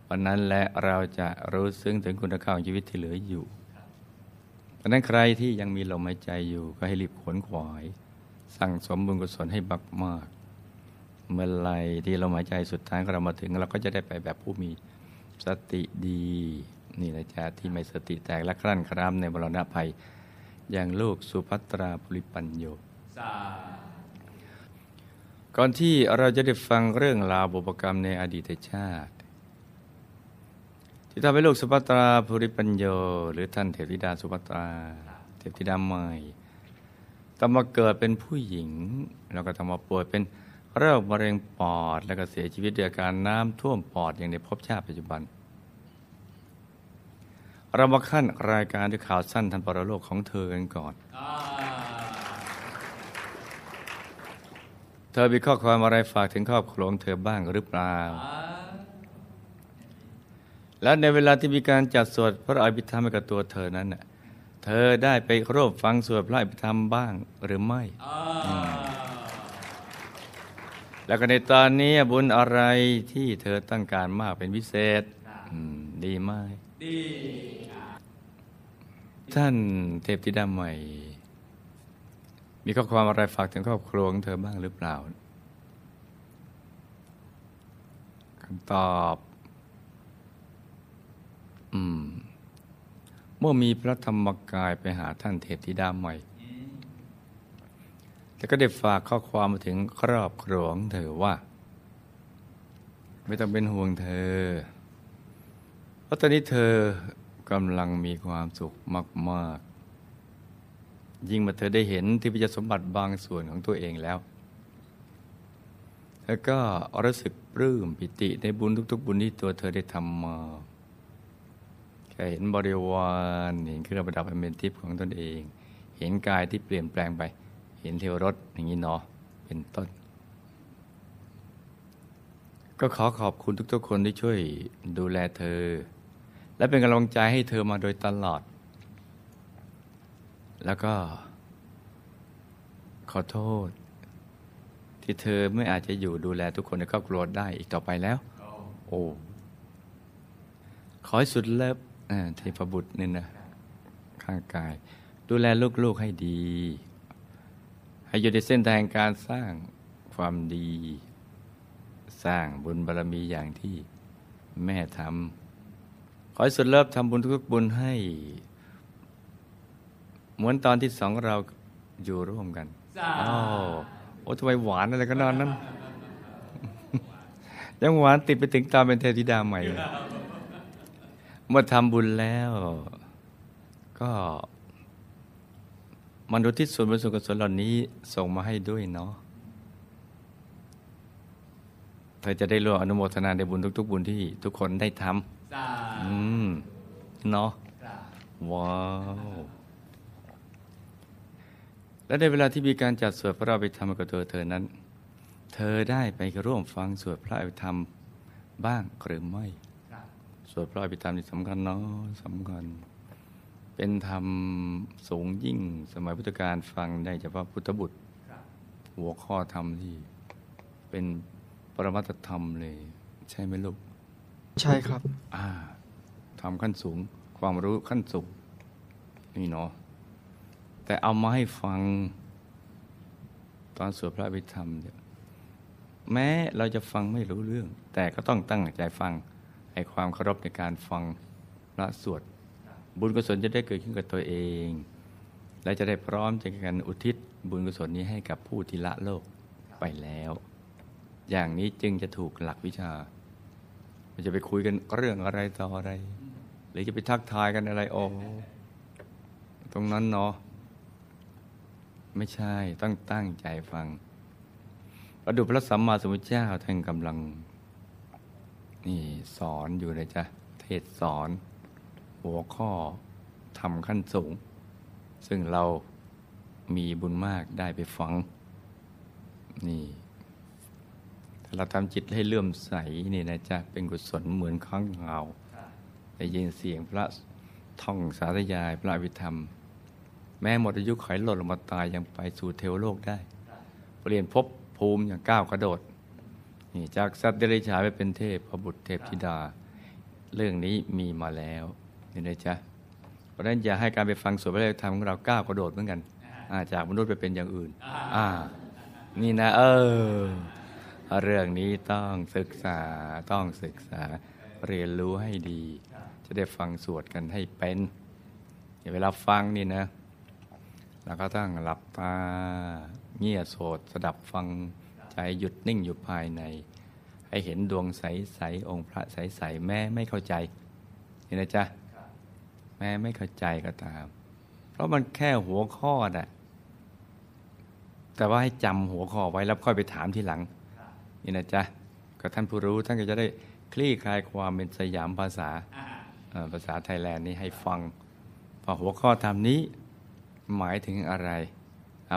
วันนั้นและเราจะรู้ซึ้งถึงคุณค่าของชีวิตที่เหลืออยู่เพราะนั้นใครที่ยังมีลมหายใจอยู่ก็ให้รีบขวนขวายสั่งสมบุญกุศลให้มากๆเมื่อไรที่ลมหายใจสุดท้ายเรามาถึงเราก็จะได้ไปแบบผู้มีสติดีนี่นะจ๊ะที่ไม่สติแตกและครั่นครามในมรณะภัยอย่างลูกสุภัตราภริปัญโยก่อนที่เราจะได้ฟังเรื่องราวบุพกรรมในอดีตชาติที่ทำให้ลูกสุภัตราภริปัญโยหรือท่านเทพธิดาสุภัตราเทพธิดาใหม่ต้องมาเกิดเป็นผู้หญิงแล้วก็ต้องมาป่วยเป็นโรคมะเร็งปอดแล้วก็เสียชีวิตด้วยอาการน้ำท่วมปอดอย่างในภพชาติปัจจุบันเรามาขั้นรายการด้วยข่าวสั้นทันปรโลกของเธอกันก่อน เธอมีข้อความอะไรฝากถึงครอบครัวเธอบ้างหรือเปล่า และในเวลาที่มีการจัดสวดพระอภิธรรมให้กับตัวเธอนั้นเธอได้ไปร่วมฟังสวดพระอภิธรรมบ้างหรือไม่ แล้วก็ในตอนนี้บุญอะไรที่เธอต้องการมากเป็นพิเศษ ดีไหมท่านเทพธิดาใหม่ มีข้อความอะไรฝากถึงครอบครัวของเธอบ้างหรือเปล่าคำตอบอืมเมื่อมีพระธรรมกายไปหาท่านเทพธิดาใหม่แล้วก็ได้ฝากข้อความมาถึงครอบครัวของเธอว่าไม่ต้องเป็นห่วงเธอเพราะตอนนี้เธอกำลังมีความสุขมากๆยิ่งมาเธอได้เห็นทิพยสมบัติบางส่วนของตัวเองแล้วแล้วก็รู้สึกปลื้มปิติในบุญทุกๆบุญที่ตัวเธอได้ทำมาแค่เห็นบริวารเห็นเครื่องประดับอันเป็นทิพย์ของตนเองเห็นกายที่เปลี่ยนแปลงไปเห็นเทวรสอย่างนี้เนาะเป็นต้นก็ขอขอบคุณทุกๆคนที่ช่วยดูแลเธอและเป็นกำลังใจให้เธอมาโดยตลอดแล้วก็ขอโทษที่เธอไม่อาจจะอยู่ดูแลทุกคนในครอบครัวได้อีกต่อไปแล้ว oh. โอ้ขอให้สุดเลิฟเทพบุตรนี่นะข้างกายดูแลลูกๆให้ดีให้อยู่ในเส้นทางการสร้างความดีสร้างบุญบารมีอย่างที่แม่ทำขอให้สุดเลิฟทำบุญทุกๆบุญให้เหมือนตอนที่สองเราอยู่ร่วมกันอ้าวโอ้ทำไมหวานอะไรก็นอนนั่นยังหวานติดไปถึงตาเป็นเทพธิดาใหม่เลยเมื่อทำบุญแล้วก็มนุษย์ที่ส่วนบุญส่วนกุศลเหล่านี้ส่งมาให้ด้วยเนาะเธอจะได้ร่วมอนุโมทนาในบุญทุกๆบุญที่ทุกคนได้ทำอืมเนาะว้าวและในเวลาที่มีการจัดสวดพระอภิธรรมกับตัวเธอนั้นเธอได้ไปร่วมฟังสวดพระอภิธรรมบ้างหรือไม่สวดพระอภิธรรมนี่สำคัญเนาะสำคัญเป็นธรรมสูงยิ่งสมัยพุทธกาลฟังได้เฉพาะพุทธบุตรหัวข้อธรรมที่เป็นปรมัตถธรรมเลยใช่ไหมลูกใช่ครับอ่าธรรมขั้นสูงความรู้ขั้นสูงนี่เนาะแต่เอามาให้ฟังตอนสวดพระอภิธรรมเนี่ยแม้เราจะฟังไม่รู้เรื่องแต่ก็ต้องตั้งใจฟังให้ความเคารพในการฟังพระสวดบุญกุศลจะได้เกิดขึ้นกับตัวเองและจะได้พร้อมใจกันอุทิศบุญกุศลนี้ให้กับผู้ที่ละโลกไปแล้วอย่างนี้จึงจะถูกหลักวิชามันจะไปคุยกันเรื่องอะไรต่ออะไรหรือจะไปทักทายกันอะไรโอ้ตรงนั้นเนาะไม่ใช่ต้องตั้งใจฟังประดุจพระสัมมาสัมพุทธเจ้าท่านกำลังนี่สอนอยู่นะจ๊ะเทศสอนหัวข้อธรรมขั้นสูงซึ่งเรามีบุญมากได้ไปฟังนี่ถ้าเราทำจิตให้เลื่อมใสนี่นะจ๊ะเป็นกุศลเหมือนข้างเงาได้ยินเสียงพระท่องสาธยายพระอภิธรรมแม้หมดอายุไขหล่นลงมาตายยังไปสู่เทวโลกได้เปลี่ยนภพภูมิอย่างก้าวกระโดดนี่จากสัตว์เดรัจฉานไปเป็นเทพบุตรเทพธิดาเรื่องนี้มีมาแล้วนี่นะจ๊ะเพราะฉะนั้นอย่าให้การไปฟังสวดพระอภิธรรมของเราก้าวกระโดดเหมือนกันจากมนุษย์ไปเป็นอย่างอื่นอ่านี่นะเออเรื่องนี้ต้องศึกษาต้องศึกษาเรียนรู้ให้ดีจะได้ฟังสวดกันให้เป็นเวลาฟังนี่นะแล้วก็ตั้งหลับตาเงี่ยโสดสดับฟังใจหยุดนิ่งอยู่ภายในให้เห็นดวงใสๆองค์พระใสๆแม้ไม่เข้าใจเห็นไหมจ๊ะแม้ไม่เข้าใจก็ตามเพราะมันแค่หัวข้อน่ะแต่ว่าให้จำหัวข้อไว้แล้วค่อยไปถามทีหลังนี่นะจ๊ะก็ท่านผู้รู้ท่านก็จะได้คลี่คลายความเป็นสยามภาษาภาษาไทยแลนด์นี่ให้ฟังพอหัวข้อธรรมนี้หมายถึงอะไร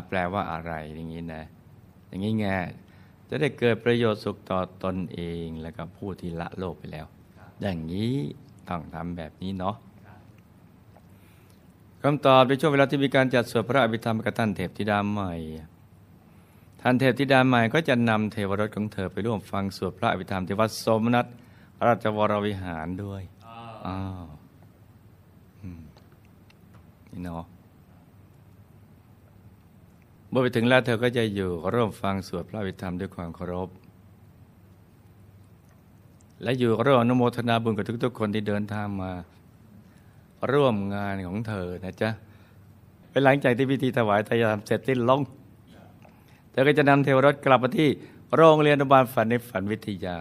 แปลว่าอะไรอย่างนี้นะอย่างนี้ไงจะได้เกิดประโยชน์สุขต่อตนเองและกับผู้ที่ละโลกไปแล้วอย่างนี้ต้องทำแบบนี้เนาะคำตอบในช่วงเวลาที่มีการจัดสวดพระอภิธรรมกับท่านเทพธิดาใหม่ท่านเทพธิดาใหม่ก็จะนำเทวรสของเธอไปร่วมฟังสวดพระอภิธรรมที่วัดสมณัฐราชวรวิหารด้วยอ้าวนี่เนาะ มื่อไปถึงแล้วเธอก็จะอยู่ร่วมฟังสวดพระอภิธรรมด้วยความเคารพและอยู่ร่วมอนุโมทนาบุญกับทุกๆคนที่เดินทางมาร่วมงานของเธอนะจ๊ะเป็นหลังจากที่พิธีถวายทายาทเสร็จสิ้นลงเธอก็จะนำเทวรถกลับมาที่โรงเรียนอนุบาลฝันในฝันวิทยา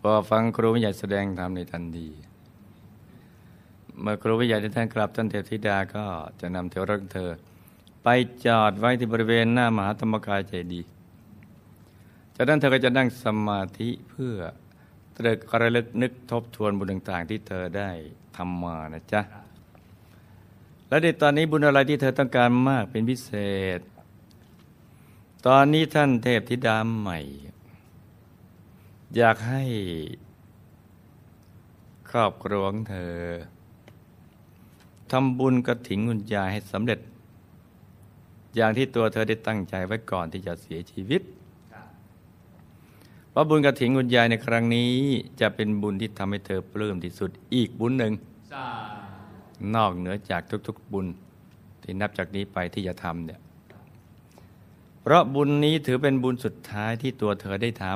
พอฟังครูวิญญาณแสดงธรรมในทันทีเมื่อครูวิญญาณท่านกลับท่านเทพธิดาก็จะนำเทวรถเธอไปจอดไว้ที่บริเวณหน้ามหาธรรมกายเจดีย์จากนั้นเธอก็จะนั่งสมาธิเพื่อตรึกระลึกนึกทบทวนบุญต่างๆที่เธอได้ทำมานะจ๊ะและในตอนนี้บุญอะไรที่เธอต้องการมากเป็นพิเศษตอนนี้ท่านเทพธิดาใหม่อยากให้ครอบครัวของเธอทำบุญกฐินคุณยายให้สำเร็จอย่างที่ตัวเธอได้ตั้งใจไว้ก่อนที่จะเสียชีวิตเพราะบุญกฐินคุณยายในครั้งนี้จะเป็นบุญที่ทำให้เธอปลื้มที่สุดอีกบุญหนึ่งนอกเหนือจากทุกๆบุญที่นับจากนี้ไปที่จะทำเนี่ยเพราะบุญนี้ถือเป็นบุญสุดท้ายที่ตัวเธอได้ท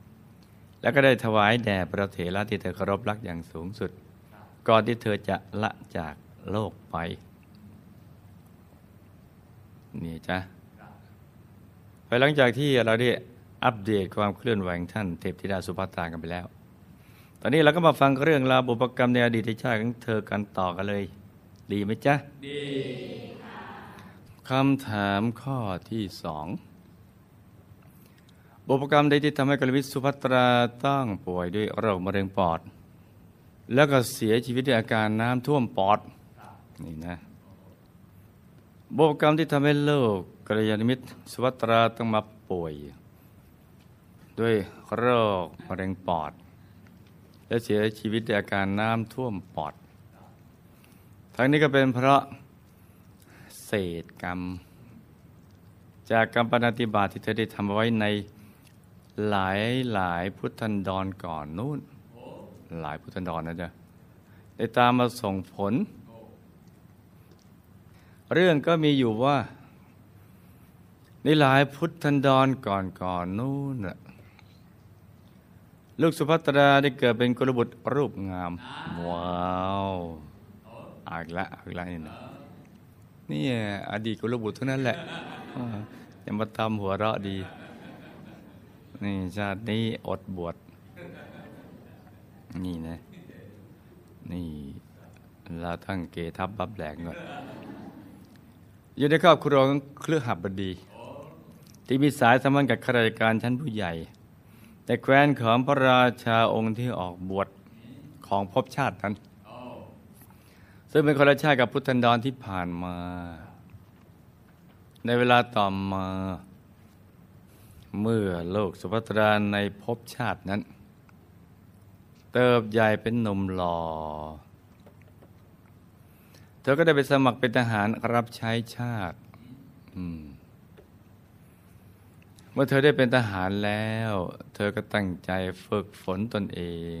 ำแล้วก็ได้ถวายแด่พระเถระที่เธอเคารพรักอย่างสูงสุดก่อนที่เธอจะละจากโลกไปนี่จ้ะภายหลังจากที่เราได้อัปเดตความเคลื่อนไหวของท่านเทพธิดาสุภัตตากันไปแล้วตอนนี้เราก็มาฟังเรื่องราวบุพกรรมในอดีตชาติของเธอกันต่อกันเลยดีไหมจ๊ะดีค่ะคำถามข้อที่สองบุพกรรมใดที่ทำให้กัลยาณิสุภัตราต้องป่วยด้วยโรคมะเร็งปอดแล้วก็เสียชีวิตด้วยอาการน้ำท่วมปอดนี่นะบุพกรรมที่ทำให้โรคกัลยาณิสุภัตราต้องมาป่วยด้วยโรคมะเร็งปอดและเสียชีวิตด้วยอาการน้ำท่วมปอดทั้งนี้ก็เป็นเพราะเศษกรรมจากกรรมปาณาติบาตที่เธอได้ทำไว้ในหลายหลายพุทธันดรก่อนนู้นหลายพุทธันดรนะจ๊ะได้ตามมาส่งผลเรื่องก็มีอยู่ว่าในหลายพุทธันดรก่อนก่อนนู้นลูกสุภัตราได้เกิดเป็นกุลบุตรรูปงามว้าวอักละอักละนี่นะนี่อดีตกุลบุตรเท่านั้นแหละยังมาทำหัวเราะดีนี่ชาตินี้อดบวชนี่นะนี่เราทั้งเกทับบับแหลกก่อนอยู่ในครอบครัวของเครือขับบดีที่มีสายสัมพันธ์กับข้าราชการชั้นผู้ใหญ่แต่แคว้นของพระราชาองค์ที่ออกบวชของภพชาตินั้นซึ่งเป็นคนละชาติกับพุทธันดรที่ผ่านมาในเวลาต่อมาเมื่อโลกสุภัตราในภพชาตินั้นเติบใหญ่เป็นหนุ่มหล่อเธอก็ได้ไปสมัครเป็นทหารรับใช้ชาติเมื่อเธอได้เป็นทหารแล้วเธอก็ตั้งใจฝึกฝนตนเอง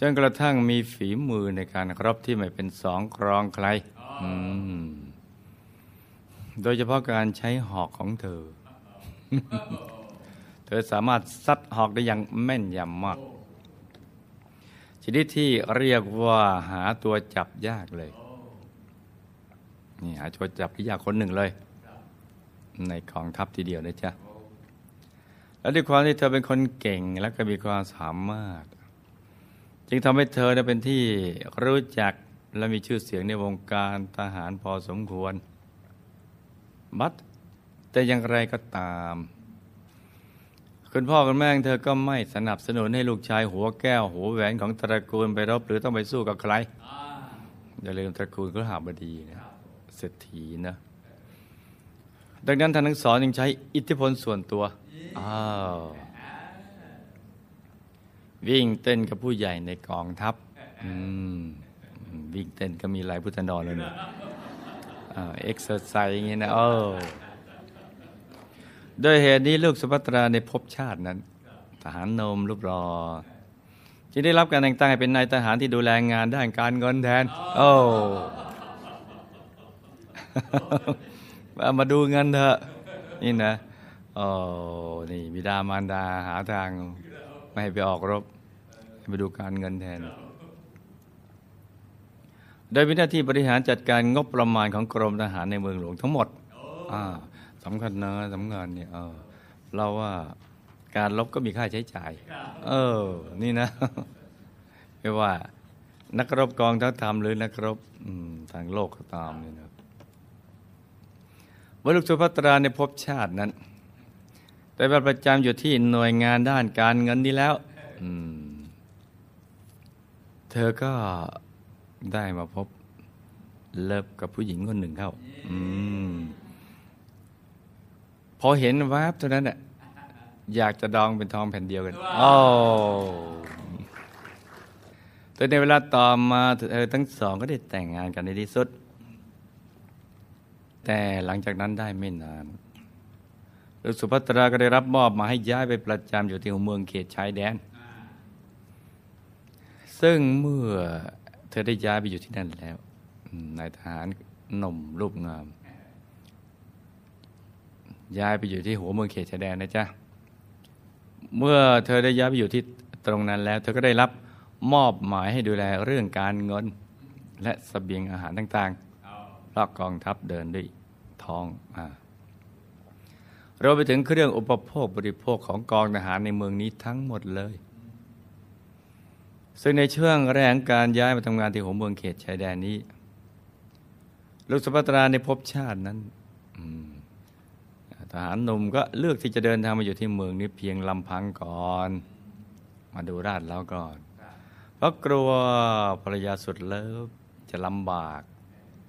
จนกระทั่งมีฝีมือในการรบที่ไม่เป็นสองรองใครโดยเฉพาะการใช้หอกของเธอ เธอสามารถซัดหอกได้อย่างแม่นยำมากชนิดที่เรียกว่าหาตัวจับยากเลยนี่หาตัวจับที่ยากคนหนึ่งเลยในกองทัพทีเดียวนะจ๊ะและด้วยความที่เธอเป็นคนเก่งและก็มีความสามารถจึงทำให้เธอได้เป็นที่รู้จักและมีชื่อเสียงในวงการทหารพอสมควรบัดแต่อย่างไรก็ตามคุณพ่อคุณแม่เธอก็ไม่สนับสนุนให้ลูกชายหัวแก้วหัวแหวนของตระกูลไปรบหรือต้องไปสู้กับใคร อ, อย่าลืมตระกูลก็หาบดีนะเศรษฐีนะดังนั้นท่านทั้งสองยังใช้อิทธิพลส่วนตัวอ้าววิ่งเต้นกับผู้ใหญ่ในกองทัพวิ่งเต้นก็มีหลายพุทธันดรเลยนะเอ็กซ์ไซส์อย่างนี้นะโอ้โดยเหตุนี้ลูกสุภัตราในภพชาตินั้นทหารนมรูปรอจึงได้รับการแต่งตั้งให้เป็นนายทหารที่ดูแลงานด้านการเงินแทนโอ้ มาดูเงินเถอะนี่นะโอ้นี่บิดามารดาหาทางไม่ให้ไปออกรบไปดูการเงินแทนโดยมีหน้าที่บริหารจัดการงบประมาณของกรมทหารในเมืองหลวงทั้งหมดสำคัญนะสำคัญเนี่ยเราว่าการลบก็มีค่าใช้จ่ายเออนี่นะไม่ว่านักรบกองทัพธรรมหรือนักรบทางโลกก็ตามนี่นะวลุกสุภัตราในภพชาตินั้นแต่ประจำอยู่ที่หน่วยงานด้านการเงินนี้แล้วเธอก็ได้มาพบเลิฟกับผู้หญิงคนหนึ่งเข้าอืมพอเห็นแวบเท่านั้นน่ะอยากจะดองเป็นทองแผ่นเดียวกันโอ้แต่ในเวลาต่อมาเธอทั้งสองก็ได้แต่งงานกันในที่สุดแต่หลังจากนั้นได้ไม่นานฤกษุภัตราก็ได้รับมอบมาให้ย้ายไปประจำอยู่ที่เมืองเขตชายแดนซึ่งเมื่อเธอได้ย้ายไปอยู่ที่นั่นแล้วนายทหารหนุ่มรูปงามย้ายไปอยู่ที่หัวเมืองเขตชายแดนนะจ๊ะเมื่อเธอได้ย้ายไปอยู่ที่ตรงนั้นแล้วเธอก็ได้รับมอบหมายให้ดูแลเรื่องการเงินและเสบียงอาหารต่างๆเพราะกองทัพเดินด้วยท้องเราไปถึงเครื่องอุปโภคบริโภคของกองทหารในเมืองนี้ทั้งหมดเลยซึ่งในช่วงแรกการย้ายมาทำงานที่หัวเมืองเขตชายแดนนี้ฤกษุภัตราในภพชาตินั้นทหารหนุ่มก็เลือกที่จะเดินทางมาอยู่ที่เมืองนี้เพียงลำพังก่อนมาดูราดแล้วก่อนเพราะกลัวภรรยาสุดเลิฟจะลำบาก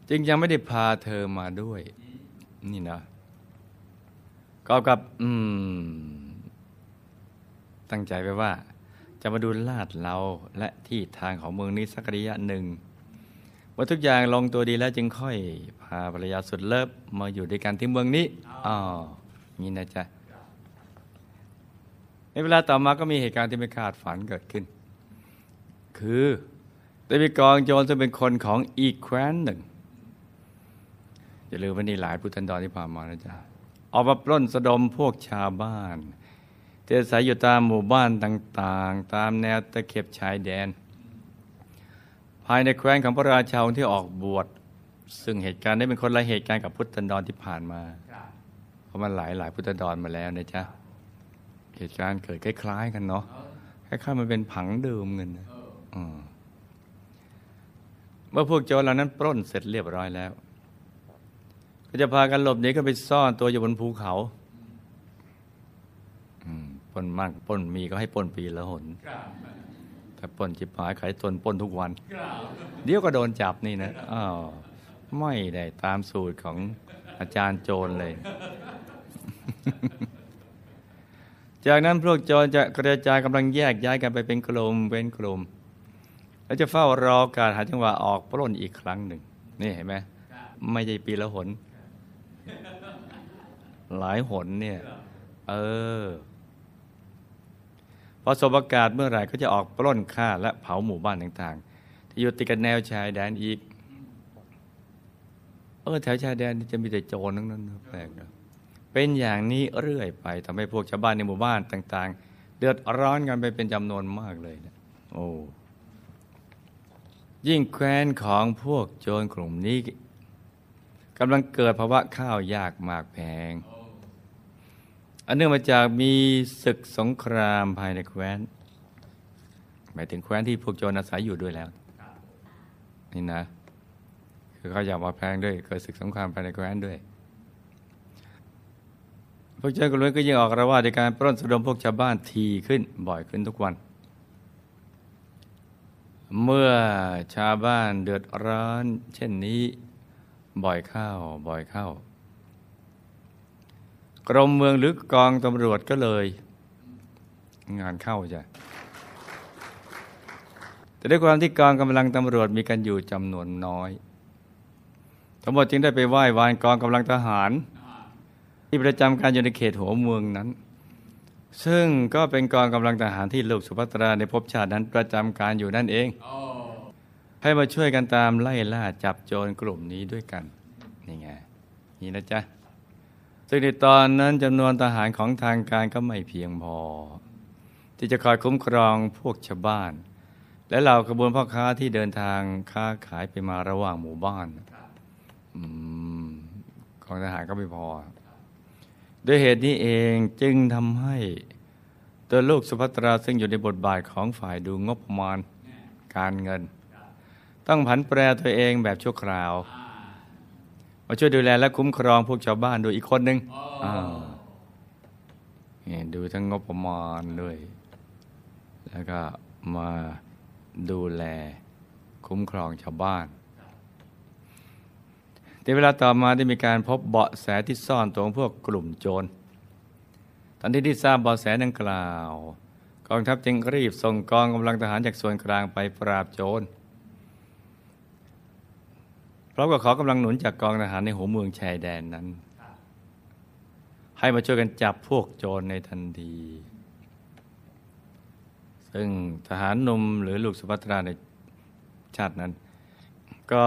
จึงยังไม่ได้พาเธอมาด้วยนี่นะก็กับตั้งใจไว้ว่าจะมาดูลาดเราและที่ทางของเมืองนี้สักระยะหนึ่งเมื่อทุกอย่างลงตัวดีแล้วจึงค่อยพาภรรยาสุดเลิฟมาอยู่ด้วยกันที่เมืองนี้อ๋อนี่นะจ๊ะในเวลาต่อมาก็มีเหตุการณ์ที่ไม่คาดฝันเกิดขึ้นคือได้มีกองโจรซึ่งเป็นคนของอีกแคว้นหนึ่งอย่าลืมว่านี่หลายพุทธันดรที่ผ่านมานะจ๊ะออกมาปล้นสะดมพวกชาวบ้านเที่อาศัยอยู่ตามหมู่บ้านต่างๆตามแนวตะเข็บชายแดนภายในแคว้นของพระราชาที่ออกบวชซึ่งเหตุการณ์นี้เป็นคนละเหตุการณ์กับพุทธันดรที่ผ่านมาเพราะมันหลายหลายพุทธันดรมาแล้วนะจ๊ะเหตุการณ์เกิดคล้ายๆกันเนาะคล้ายๆมันเป็นผังเดิมเงินนะเมื่อพวกโจรเหล่านั้นปล้นเสร็จเรียบร้อยแล้วก็จะพากันหลบหนีก็ไปซ่อนตัวอยู่บนภูเขาปนมากปนมีก็ให้ปนปีละหนแต่ปนจิบหายขายตนปนทุกวันเดี๋ยวก็โดนจับนี่นะอ้าวไม่ได้ตามสูตรของอาจารย์โจรเลย จากนั้นพวกโจรจะกระจายกำลังแยกย้ายกันไปเป็นกลุ่มเป็นกลุ่มแล้วจะเฝ้ารอการหาจังหวะออกปล้นอีกครั้งหนึ่งนี่เห็นไหมไม่ใช่ปีละหนหลายหนเนี่ยเออพอสบอากาศเมื่อไหร่ก็จะออกปล้นฆ่าและเผาหมู่บ้านต่างๆที่อยู่ติดกับแนวชายแดนอีกเออแถวชายแดนจะมีแต่โจรทั้งนั้นแปลกนะเป็นอย่างนี้เรื่อยไปทำให้พวกชาวบ้านในหมู่บ้านต่างๆเดือดร้อนกันไปเป็นจำนวนมากเลยนะโอ้ยิ่งแคว้นของพวกโจรกลุ่มนี้กำลังเกิดภาวะข้าวยากหมากแพงอันเนื่องมาจากมีศึกสงครามภายในแคว้นหมายถึงแคว้นที่พวกโจรอาศัยอยู่ด้วยแล้วนี่นะคือเขาอยากมาแพงด้วยเกิดศึกสงครามภายในแคว้นด้วยพวกโจรกลุ่มนี้ก็ยิ่งออกระวาดในการปล้นสะดมพวกชาวบ้านทีขึ้นบ่อยขึ้นทุกวันเมื่อชาวบ้านเดือดร้อนเช่นนี้บ่อยเข้าบ่อยเข้ากรมเมืองหรือกองตำรวจก็เลยงานเข้าจ้ะแต่ด้วยความที่กองกำลังตำรวจมีกันอยู่จำนวนน้อยทั้งหมดจึงได้ไปไหว้วานกองกำลังทหารที่ประจำการอยู่ในเขตหัวเมืองนั้นซึ่งก็เป็นกองกำลังทหารที่ฤกษุภัตราในภพชาตินั้นประจำการอยู่นั่นเองให้มาช่วยกันตามไล่ล่าจับโจรกลุ่มนี้ด้วยกัน นี่ไงนี่นะจ๊ะซึ่งในตอนนั้นจำนวนทหารของทางการก็ไม่เพียงพอที่จะคอยคุ้มครองพวกชาวบ้านและเหล่าขบวนพ่อค้าที่เดินทางค้าขายไปมาระหว่างหมู่บ้านของทหารก็ไม่พอด้วยเหตุนี้เองจึงทำให้ตัวลูกสุภัตราซึ่งอยู่ในบทบาทของฝ่ายดูงบประมาณการเงินต้องผันแปรตัวเองแบบชั่วคราวมาช่วยดูแลและคุ้มครองพวกชาวบ้านโดยอีกคนหนึ่งดูทั้งงบประมาณด้วยแล้วก็มาดูแลคุ้มครองชาวบ้านในเวลาต่อมาได้มีการพบเบาะแสที่ซ่อนตัวของพวกกลุ่มโจรตอนที่ได้ทราบเบาะแสดังกล่าวกองทัพจึงรีบส่งกองกำลังทหารจากส่วนกลางไปปราบโจรพร้อมกับขอกำลังหนุนจากกองทหารในหัวเมืองชายแดนนั้นให้มาช่วยกันจับพวกโจรในทันทีซึ่งทหารหนุ่มหรือลูกสุภัตราในชาตินั้นก็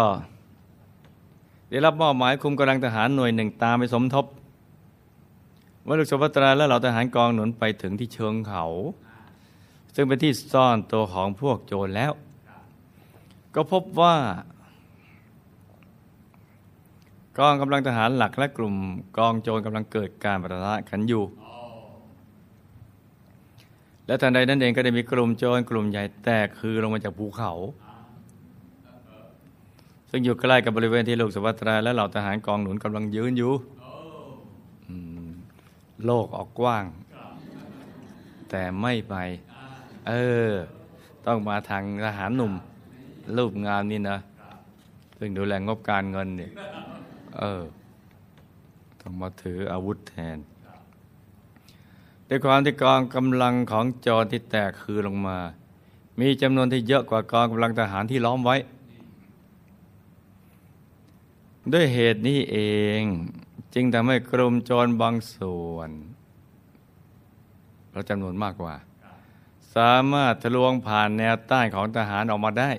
ได้รับมอบหมายคุมกำลังทหารหน่วยหนึ่งตามไปสมทบเมื่อลูกสุภัตราและเหล่าทหารกองหนุนไปถึงที่เชิงเขาซึ่งเป็นที่ซ่อนตัวของพวกโจรแล้วก็พบว่ากองกำลังทหารหลักและกลุ่มกองโจรกำลังเกิดการประทะกันอยู่และทันใดนั้นเองก็ได้มีกลุ่มโจรกลุ่มใหญ่แตกคือลงมาจากภูเขาซึ่งอยู่ใกล้กับบริเวณที่ลูกสุภัตราและเหล่าทหารกองหนุนกำลังยืนอยู่โลกออกกว้างแต่ไม่ไปเออต้องมาทางทหารหนุ่มรูปงามนี่นะซึ่งดูแลงบการเงินเนี่ยเออต้องมาถืออาวุธแทนด้วยความที่กองกำลังของโจรที่แตกคือลงมามีจำนวนที่เยอะกว่ากองกำลังทหารที่ล้อมไว้ด้วยเหตุนี้เองจึงทำให้กลุ่มโจรบางส่วนเพราะจำนวนมากกว่าสามารถทะลวงผ่านแนวต้านของทหารออกมาได้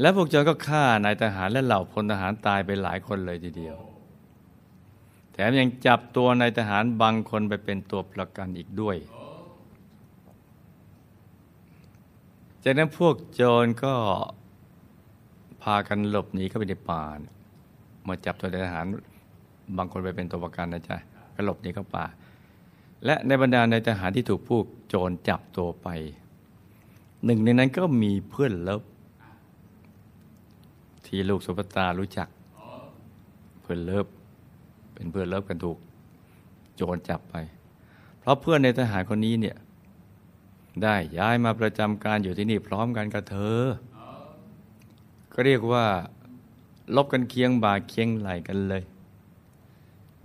และพวกโจรก็ฆ่านายทหารและเหล่าพลทหารตายไปหลายคนเลยทีเดียวแถมยังจับตัวนายทหารบางคนไปเป็นตัวประกันอีกด้วยจากนั้นพวกโจรก็พากันหลบหนีเข้าไปในป่ามาจับตัวนายทหารบางคนไปเป็นตัวประกันนะจ๊ะก็หลบหนีเข้าป่าและในบรรดานายทหารที่ถูกพวกโจรจับตัวไปหนึ่งในนั้นก็มีเพื่อนเลิฟที่ลูกสุภัตรารู้จักเพื่อนเลิฟเป็นเพื่อนเลิฟกันถูกโจรจับไปเพราะเพื่อนในทหารคนนี้เนี่ยได้ย้ายมาประจำการอยู่ที่นี่พร้อมกันกับเธอก็เรียกว่าลบกันเคียงบ่าเคียงไหลกันเลย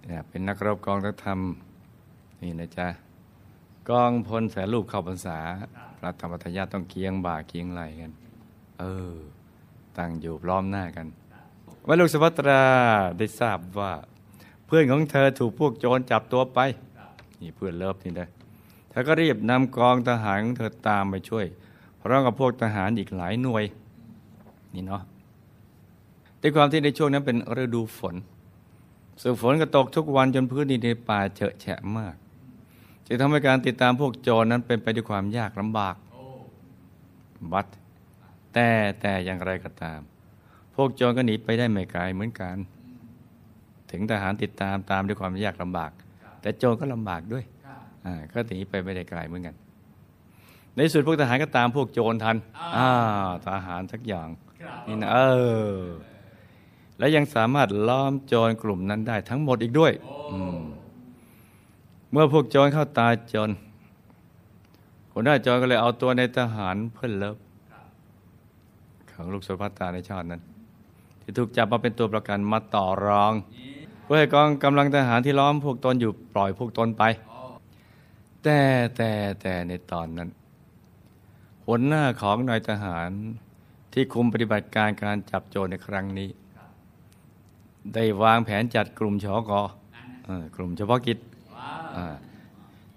เนี่ยเป็นนักรบกองทัพธรรมนี่นะจ๊ะกองพลแสนรูปเข้าพรรษาพระธรรมทายาทต้องเคียงบ่าเคียงไหลกันเออตั้งอยู่พร้อมหน้ากันว่าลูกสุภัตราได้ทราบว่าเพื่อนของเธอถูกพวกโจรจับตัวไปนี่เพื่อนเลิฟนี่นะเธอก็รีบนำกองทหารของเธอตามไปช่วยพร้อมกับพวกทหารอีกหลายหน่วยนี่เนาะด้วยความที่ในช่วงนั้นเป็นฤดูฝนซึ่งฝนก็ตกทุกวันจนพื้นดินในป่าเฉอะแฉะมากจึงทำให้การติดตามพวกโจรนั้นเป็นไปด้วยความยากลำบากบัดแต่แต่อย่างไรก็ตามพวกโจรก็หนีไปได้ไม่ไกลเหมือนกันถึงทหารติดตามตามด้วยความยากลำบากแต่โจรก็ลำบากด้วยก็หนีไปไม่ได้ไกลเหมือนกันในสุดพวกทหารก็ตามพวกโจรทันอ้าวทหารสักอย่างนี่นะเออและยังสามารถล้อมโจรกลุ่มนั้นได้ทั้งหมดอีกด้วยเมื่อพวกโจรเข้าตาโจรหัวหน้าโจรก็เลยเอาตัวในทหารเพื่อนเลิฟของลูกสุภัตราในชาตินั้นที่ถูกจับมาเป็นตัวประกันมาต่อรองเพื่อให้กองกำลังทหารที่ล้อมพวกตนอยู่ปล่อยพวกตนไปแต่แต่แต่ในตอนนั้นหัวหน้าของนายทหารที่คุมปฏิบัติการการจับโจรในครั้งนี้ได้วางแผนจัดกลุ่มชก.กลุ่มเฉพาะกิจ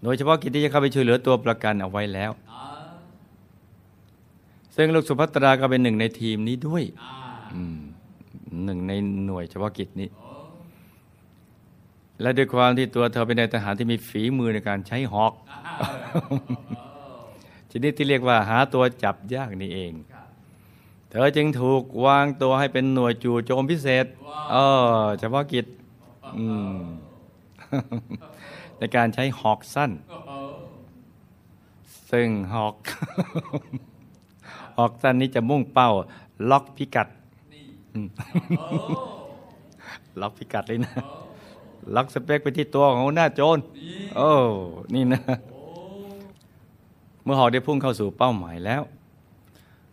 หน่วยเฉพาะกิจที่จะเข้าไปช่วยเหลือตัวประกันเอาไว้แล้วซึ่งลูกสุภัตราก็เป็นหนึ่งในทีมนี้ด้วย หนึ่งในหน่วยเฉพาะกิจนี้และด้วยความที่ตัวเธอเป็นนายทหารที่มีฝีมือในการใช้หอกชนิดที่เรียกว่าหาตัวจับยากนี่เองเธอจึงถูกวางตัวให้เป็นหน่วยจู่โจมพิเศษเออเฉพาะกิจในการใช้หอกสั้นซึ่งหอกหอกสั้นนี้จะมุ่งเป้าล็อกพิกัดล็อกพิกัดเลยนะล็อกสเปคไปที่ตัวของหน้าโจรโอ้นี่นะเมื่อหอกได้พุ่งเข้าสู่เป้าหมายแล้ว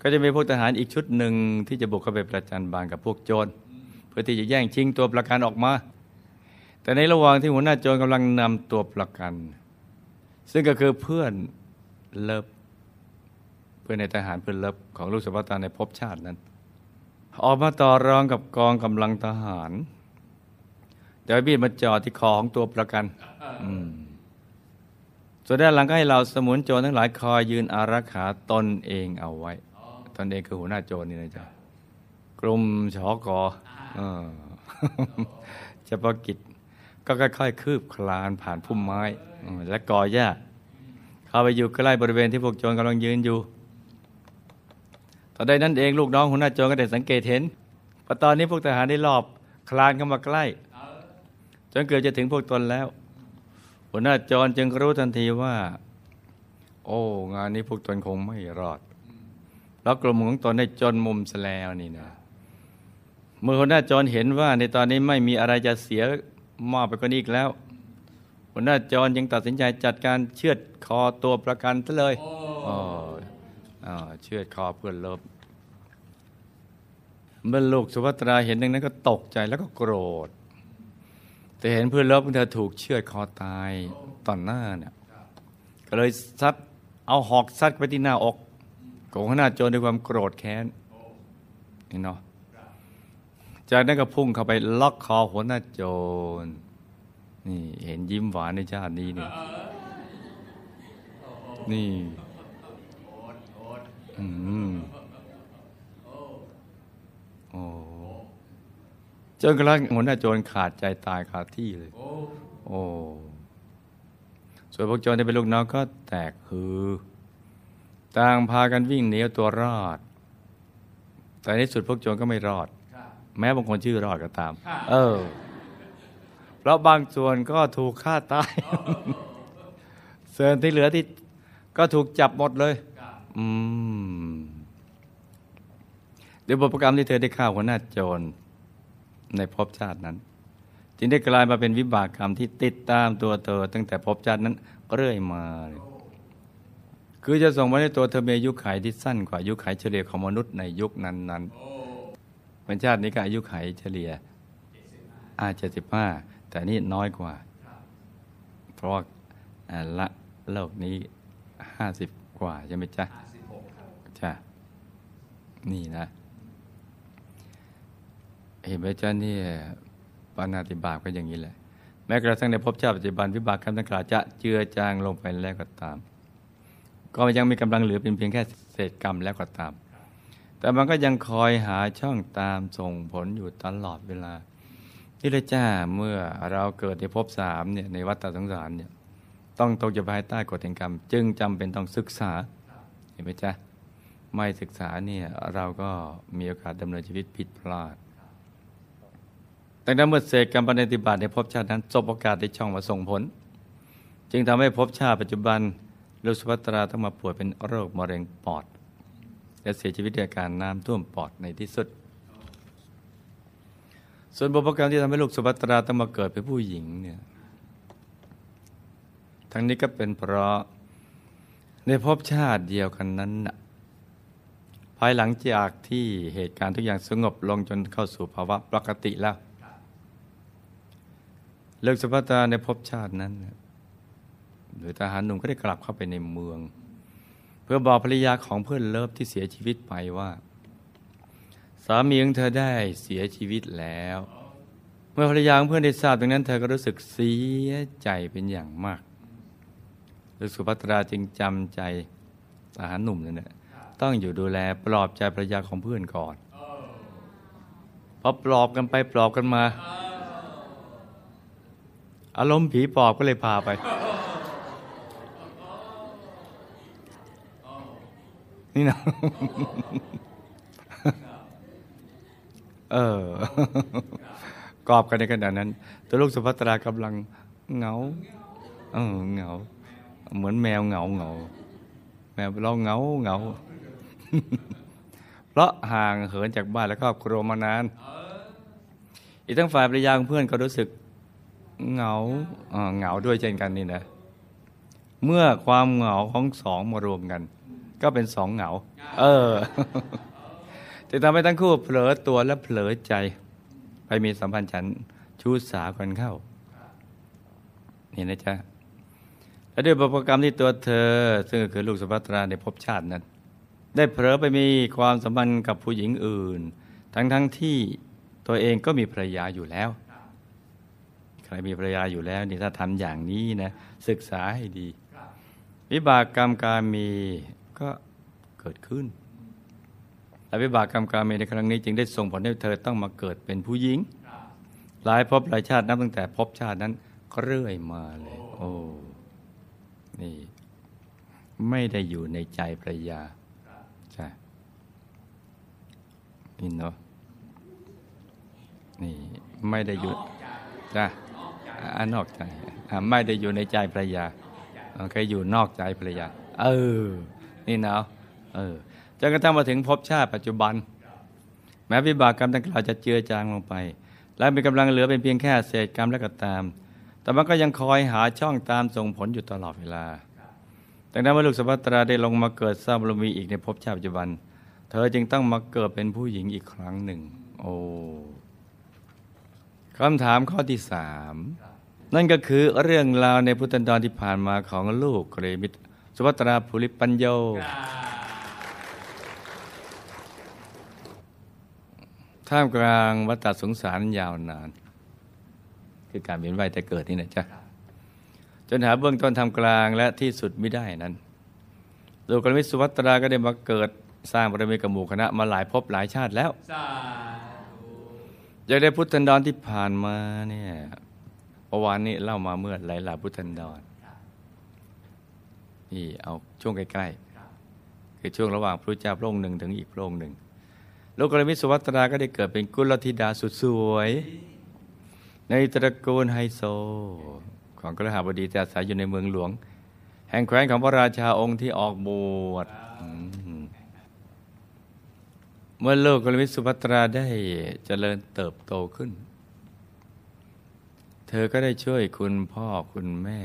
ก็จะมีพวกทหารอีกชุดหนึ่งที่จะบุกเข้าไปประจันบานกับพวกโจรเพื่อที่จะแย่งชิงตัวประกันออกมาแต่ในระหว่างที่หัวหน้าโจรกำลังนำตัวประกันซึ่งก็คือเพื่อนเลิฟเพื่อนในทหารเพื่อนเลิฟของลูกสาวตาในภพชาตินั้นออกมาต่อรองกับกองกำลังทหารจะบีบมาจ่อที่คอของตัวประกันส่วนด้านหลังก็ให้เราสมุนโจรทั้งหลายคอยยืนอารักขาตนเองเอาไว้ตนเองคือหัวหน้าโจรนี่นะจ๊ะกลุ่มชกเฉพาะกิจก็ค่อยๆคืบคลานผ่านพุ่มไม้และกอหญ้าเข้าไปอยู่ใกล้บริเวณที่พวกโจรกำลังยืนอยู่ตอนใดนั้นเองลูกน้องหัวหน้าโจรก็ได้สังเกตเห็นว่าตอนนี้พวกทหารได้รอบคลานเข้ามาใกล้จนเกือบจะถึงพวกตนแล้วหัวหน้าโจรจึงรู้ทันทีว่าโอ้งานนี้พวกตนคงไม่รอดแล้วกลุ่มของตนได้จนมุมซะแล้วนี่นะเมื่อหัวหน้าโจรเห็นว่าในตอนนี้ไม่มีอะไรจะเสียมากไปกว่านี้อีกแล้วหัวหน้าโจรจึงตัดสินใจจัดการเชือดคอตัวประกันซะเลยอ๋ออ๋อเชือดคอเพื่อนเลิฟเมื่อลูกสุภัตราเห็นดังนั้นก็ตกใจแล้วก็โกรธแต่เห็นเพื่อนเลิฟเธอถูกเชือดคอตายตอนหน้าเนี่ยก็เลยซัดเอาหอกซัดไปที่หน้าอกของหัวหน้าโจรด้วยความโกรธแค้นนี่เนาะจากนั้นก็พุ่งเข้าไปล็อกคอหัวหน้าโจรนี่เห็นยิ้มหวานในชาตินี้เนี่ยนี่อืมโอ้จนกระทั่งหัวหน้าโจรขาดใจตายคาที่เลยโอ้ส่วนพวกโจรที่เป็นลูกน้องก็แตกฮือต่างพากันวิ่งหนีเอาตัวรอดแต่ในสุดพวกโจรก็ไม่รอดแม้บางคนชื่อรอดก็ตามเออเพราะบางส่วนก็ถูกฆ่าตายส่วนที่เหลือที่ก็ถูกจับหมดเลยอืมโดยบทกรรมที่เธอได้ฆ่าหัวหน้าโจรในภพชาตินั้นจึงได้กลายมาเป็นวิบากกรรมที่ติดตามตัวเธอตั้งแต่ภพชาตินั้นเรื่อยมาคือจะส่งไว้ในตัวเธอมีอายุขัยที่สั้นกว่าอายุขัยเฉลี่ยของมนุษย์ในยุคนั้นๆบรรชาตินี้ก็อายุไขเฉลี่ยอาจจะสิบห้าแต่นี่น้อยกว่าเพราะว่าละโลกนี้ห้าสิบกว่าใช่ไหมจ๊ะใช่นี่นะเห็นไหมจ๊ะนี่ปาณาติบาตก็อย่างนี้แหละแม้กระทั่งในภพชาติปัจจุบันวิบากกรรมต่างๆจะเจือจางลงไปแล้วก็ตามก็ยังมีกำลังเหลือเป็นเพียงแค่เศษกรรมแล้วก็ตามแต่มันก็ยังคอยหาช่องตามส่งผลอยู่ตลอดเวลานี่เลยจ้าเมื่อเราเกิดในภพสามเนี่ยในวัฏสงสารเนี่ยต้องตกอยู่ภายใต้กฎแห่งกรรมจึงจำเป็นต้องศึกษาเห็นไหมจ๊ะไม่ศึกษาเนี่ยเราก็มีโอกาสดำเนินชีวิตผิดพลาดดังนั้นเมื่อเศษกรรมปฏิบัติในภพชาตินั้นสบโอกาสได้ช่องมาส่งผลจึงทำให้ภพชาติปัจจุบันลูกสุภัตราต้องมาป่วยเป็นโรคมะเร็งปอดและเสียชีวิตด้วยการน้ำท่วมปอดในที่สุดส่วนบุพกรรมที่ทำให้ลูกสุภัตราต้องมาเกิดเป็นผู้หญิงเนี่ยทั้งนี้ก็เป็นเพราะในภพชาติเดียวกันนั้นนะภายหลังจากที่เหตุการณ์ทุกอย่างสงบลงจนเข้าสู่ภาวะปกติแล้วลูกสุภัตราในภพชาตินั้นหรือทหารหนุ่มก็ได้กลับเข้าไปในเมืองเพื่อบอกภรรยาของเพื่อนเลิฟที่เสียชีวิตไปว่าสามีของเธอได้เสียชีวิตแล้วเมื่อภรรยาของเพื่อนได้ทราบดังนั้นเธอก็รู้สึกเสียใจเป็นอย่างมากลูกสุภัตราจึงจำใจทหารหนุ่มนั่นแหละต้องอยู่ดูแลปลอบใจภรรยาของเพื่อนก่อน พอปลอบกันไปปลอบกันมาอารมณ์ผีปอบก็เลยพาไปนี่นะเออกอบกันในขณะนั้นตัวลูกสุภัตรากำลังเหงาเออเหงาเหมือนแมวเหงาเหงาแมวเราเหงาเหงาเพราะห่างเหินจากบ้านและครอบครัวมานานอีกทั้งฝ่ายภรรยาของเพื่อนก็รู้สึกเหงาเหงาด้วยเช่นกันนี่นะเมื่อความเหงาของสองมารวมกันก็เป็นสองเหงาเออจะทำให้ทั้งคู่เผลอตัวและเผลอใจไปมีสัมพันธ์ฉันชู้สาวกันเข้านี่นะจ๊ะและด้วยบาปกรรมที่ตัวเธอซึ่งคือลูกสุภัตราในภพชาตินั้นได้เผลอไปมีความสัมพันธ์กับผู้หญิงอื่นทั้งทั้งที่ตัวเองก็มีภรรยาอยู่แล้วใครมีภรรยาอยู่แล้วนี่ถ้าทำอย่างนี้นะศึกษาให้ดีวิบากกรรมกามีก็เกิดขึ้นและวิบากกรรมกามีในครั้งนี้จึงได้ส่งผลให้เธอต้องมาเกิดเป็นผู้หญิงหลายภพหลายชาตินับตั้งแต่ภพชาตินั้นเรื่อยมาเลยโอ้นี่ไม่ได้อยู่ในใจภรรยาใช่นี่เนาะนี่ไม่ได้อยู่จ้ะอ่านอกใจไม่ได้อยู่ในใจภรรยาเคยอยู่นอกใจภรรยาเออนี่เนาะเออจนกระทั่งมาถึงภพชาติปัจจุบันแม้วิบากกรรมดังกล่าวจะเจือจางลงไปและมีกำลังเหลือเป็นเพียงแค่เศษกรรมและก็ตามแต่มันก็ยังคอยหาช่องตามส่งผลอยู่ตลอดเวลาดังนั้นเมื่อลูกสุภัตราได้ลงมาเกิดสร้างบารมีอีกในภพชาติปัจจุบันเธอจึงต้องมาเกิดเป็นผู้หญิงอีกครั้งหนึ่งโอ้คำถามข้อที่สามนั่นก็คือเรื่องราวในพุทธันดรที่ผ่านมาของลูกเกรมิตสุภัตราภูริปัญโยท่ามกลางวัฏสงสารยาวนานคือการเวียนว่ายแต่เกิดนี่นะจ๊ะจนหาเบื้องต้นทำกลางและที่สุดไม่ได้นั้นลูกเกรมิตสุภัตราก็ได้มาเกิดสร้างบารมีกับหมู่คณะมาหลายภพหลายชาติแล้วอยากได้พุทธันดรที่ผ่านมาเนี่ยเมื่อวานนี้เล่ามาเมื่อหลายหลายพุทธันดรนี่เอาช่วงใกล้ๆคือช่วงระหว่างพระเจ้าพระองค์หนึ่งถึงอีกพระองค์หนึ่งลูกเกรมิตสุภัตราก็ได้เกิดเป็นกุลธิดาสุดสวยในตระกูลไฮโซของกฤหบดีที่อาศัยอยู่ในเมืองหลวงแห่งแคว้นของพระราชาองค์ที่ออกบวชเมื่อลูกเกรมิตสุภัตราได้เจริญเติบโตขึ้นเธอก็ได้ช่วยคุณพ่อคุณแม่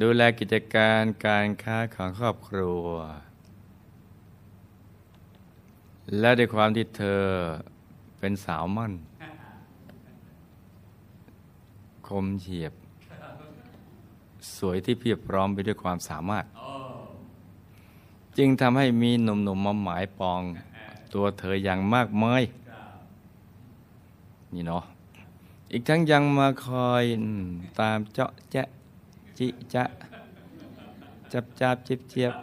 ดูแลกิจการการค้าของครอบครัวและด้วยความที่เธอเป็นสาวมั่นคมเฉียบสวยที่เพียบพร้อมไปด้วยความสามารถจึงทำให้มีหนุ่มๆมาหมายปองตัวเธออย่างมากมายนี่เนาะอีกทั้งยังมาคอยตามเจาะแจ๊ะจิจะจับจับเจี๊ยบเจี๊ยบ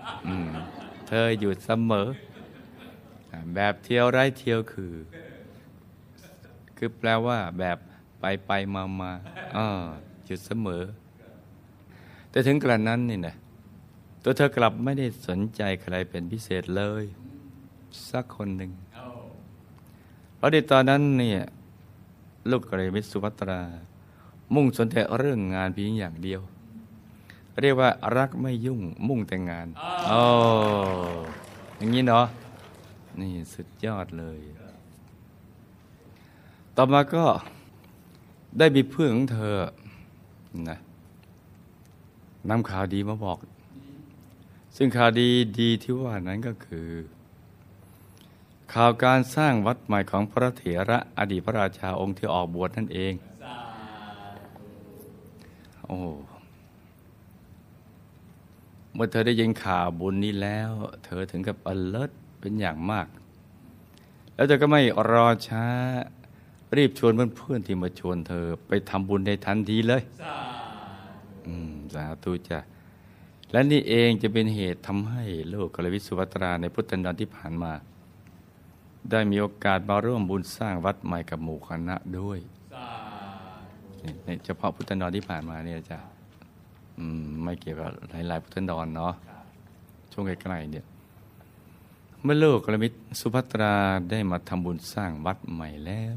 เธออยู่เสมอแบบเที่ยวไร้เที่ยวคือคือแปลว่าแบบไปไปมามาอยู่เสมอแต่ถึงกระนั้นนี่นะตัวเธอกลับไม่ได้สนใจใครเป็นพิเศษเลยสักคนหนึ่งเพราะในตอนนั้นเนี่ยลูกเกรมิตสุภัตรามุ่งสนแต่เรื่องงานเพียงอย่างเดียวเรียกว่ารักไม่ยุ่งมุ่งแต่งานโอ้อย่างนี้เนาะนี่สุดยอดเลยต่อมาก็ได้มีเพื่อนของเธอนะนำข่าวดีมาบอกซึ่งข่าวดีดีที่ว่านั้นก็คือข่าวการสร้างวัดใหม่ของพระเถระอดีตพระราชาองค์ที่ออกบวชนั่นเองโอ้เมื่อเธอได้ยินข่าวบุญนี้แล้วเธอถึงกับอเลิร์ทเป็นอย่างมากแล้วเธอก็ไม่รอช้ารีบชวนเพื่อนๆที่มาชวนเธอไปทำบุญในทันทีเลยสาธุจ้ะและนี่เองจะเป็นเหตุทำให้ลูกเกรมิตสุภัตราในพุทธันดรที่ผ่านมา ได้มีโอกาสมาร่วมบุญสร้างวัดใหม่กับหมู่คณะด้วยในเฉพาะพุทธนรที่ผ่านมาเนี่ยจ้ะไม่เกี่ยวกับหลายๆพุทธนรเนาะช่วงใกล้ๆเนี่ยเมื่อโลกระมิตรสุภัตราได้มาทำบุญสร้างวัดใหม่แล้ว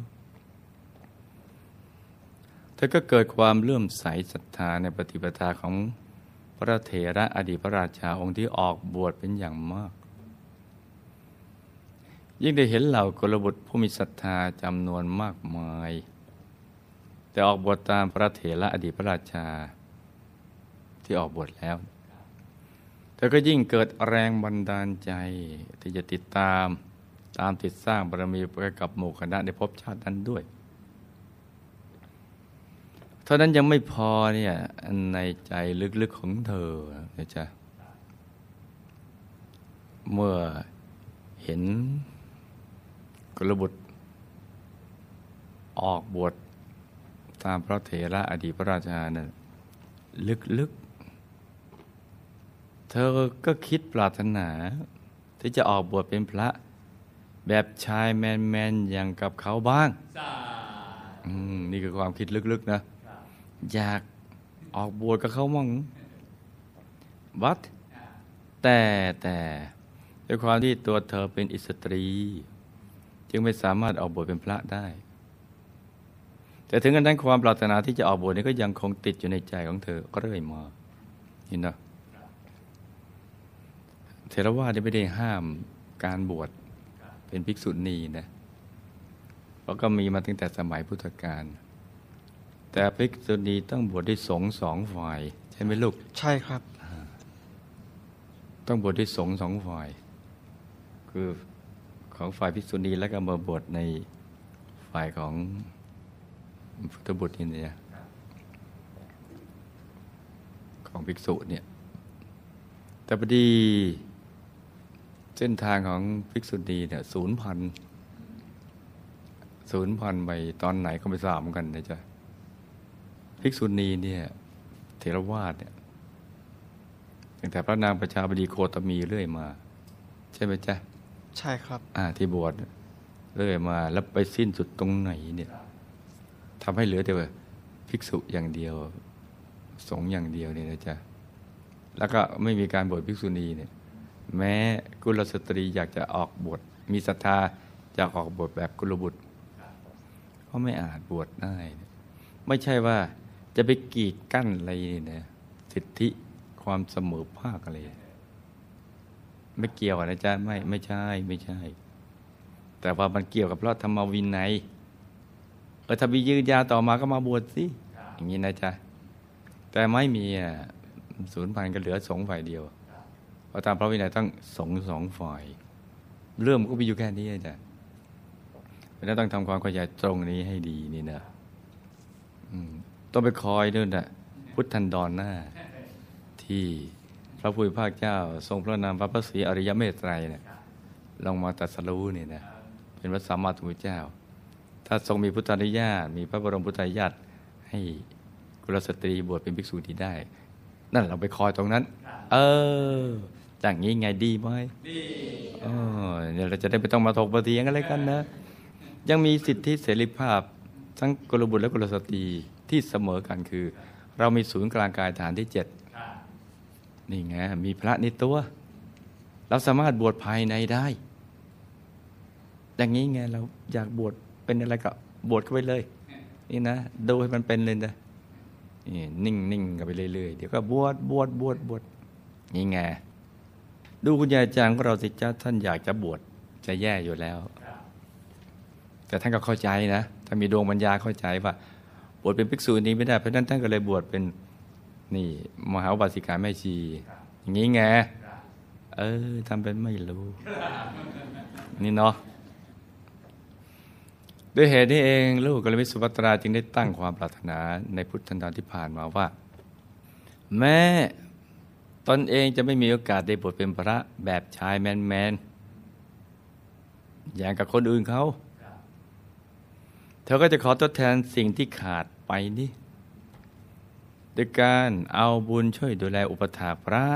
เธอก็เกิดความเลื่อมใสศรัทธาในปฏิปทาของพระเถระอดีตพระราชาองค์ที่ออกบวชเป็นอย่างมากยิ่งได้เห็นเหล่ากุลบุตรผู้มีศรัทธาจำนวนมากมายแต่ออกบวชตามพระเถระอดีตพระราชาที่ออกบวชแล้วเธอก็ยิ่งเกิดแรงบันดาลใจที่จะติดตามตามติดสร้างบารมีไปกับหมู่คณะในภพชาตินั้นด้วยเท่านั้นยังไม่พอเนี่ยในใจลึกๆของเธอนะจ๊ะเมื่อเห็นกุลบุตรออกบวชตามพระเถระอดีตพระราชานั่นลึกๆเธอก็คิดปรารถนาที่จะออกบวชเป็นพระแบบชายแมนๆอย่างกับเขาบ้างนี่คือความคิดลึกๆนะอยากออกบวชกับเขามั่งวัดแต่แต่ด้วยความที่ตัวเธอเป็นอิสตรีจึงไม่สามารถออกบวชเป็นพระได้แต่ถึงกระนั้นความปรารถนาที่จะออกบวชนี้ก็ยังคงติดอยู่ในใจของเธอก็เรื่อยมาเห็นนะเถรวาทไม่ได้ห้ามการบวชเป็นภิกษุณีนะเพราะก็มีมาตั้งแต่สมัยพุทธกาลแต่ภิกษุณีต้องบวชด้วยสงฆ์สองฝ่ายใช่ไหมลูกใช่ครับต้องบวชด้วยสงฆ์สองฝ่ายคือของฝ่ายภิกษุณีแล้วก็มาบวชในฝ่ายของพุทธบุตรเนี่ยของภิกษุเนี่ยแต่พอดีเส้นทางของภิกษุณีเนี่ยศูนย์พันศูนย์พันไปตอนไหนก็ไปสามกันนะจ๊ะภิกษุณีเนี่ยเถรวาทเนี่ยตั้งแต่พระนางประชาบดีโคตมีเรื่อยมาใช่ไหมจ๊ะใช่ครับอ่าที่บวชเรื่อยมาแล้วไปสิ้นสุดตรงไหนเนี่ยทำให้เหลือแต่ว่าภิกษุอย่างเดียวสงฆ์อย่างเดียวเนี่ยนะจ๊ะแล้วก็ไม่มีการบวชภิกษุณีเนี่ยแม้กุลสตรีอยากจะออกบวชมีศรัทธาอยากออกบวชแบบกุลบุตรก็ไม่อาจบวชได้ไม่ใช่ว่าจะไปกีดกั้นอะไรนะสิทธิความเสมอภาคอะไรไม่เกี่ยวนะจ๊ะไม่ไม่ใช่ไม่ใช่แต่ว่ามันเกี่ยวกับพระธรรมวินัยเออถ้ามียืนยาต่อมาก็มาบวชสิอย่างนี้นะจ๊ะแต่ไม่มีศูนย์พันก็เหลือสงฆ์ฝ่ายเดียวเพราะตามพระวินัยต้องสงฆ์สองฝ่ายเรื่องก็มีอยู่แค่นี้นะจ๊ะเราต้องทำความเข้าใจตรงนี้ให้ดีนี่นะต้องไปคอยด้วยนะพุทธันดรหน้าที่พระผู้มีพระเจ้าทรงพระนามพระพระศรีอริยเมตไตรเนี่ยลงมาตรัสรู้นี่นะเป็นพระสัมมาสัมพุทธเจ้าถ้าทรงมีพุทธานุญาตมีพระบรมพุทธานุญาตให้กุลสตรีบวชเป็นภิกษุณีได้นั่นเราไปคอยตรงนั้นเอออย่างนี้ไงดีไหมดีเออเนี่ยเราจะได้ไม่ต้องมาถกประเถียงอะไรกันนะยังมีสิทธิเสรีภาพทั้งกุลบุตรและกุลสตรีที่เสมอกันคือเรามีศูนย์กลางกายฐานที่เจ็ดนี่ไงมีพระในตัวเราสามารถบวชภายในได้อย่างนี้ไงเราอยากบวชเป็นอะไรก็บวชเข้าไปเลยนี่นะดูให้มันเป็นเลยนะนี่นิ่งๆกันไปเรื่อยๆเดี๋ยวก็บวชบวชบวชบวชนี่ไงดูคุณยายจางของเราสิจ้าท่านอยากจะบวชจะแย่อยู่แล้วแต่ท่านก็เข้าใจนะถ้ามีดวงปัญญาเข้าใจว่าบวชเป็นภิกษุนี้ไม่ได้เพราะนั้นท่านก็เลยบวชเป็นนี่มหาอุบาสิกาแม่ชีอย่างนี้ไงเออทำเป็นไม่รู้นี่เนาะด้วยเหตุนี้เองลูกกัลยาณมิตรสุภัตราจึงได้ตั้งความปรารถนาในพุทธันดรที่ผ่านมาว่าแม้ตนเองจะไม่มีโอกาสได้บวชเป็นพระแบบชายแมนๆอย่างกับคนอื่นเขาเธอก็จะขอทดแทนสิ่งที่ขาดไปนี่ด้วยการเอาบุญช่วยดูแลอุปถากพระ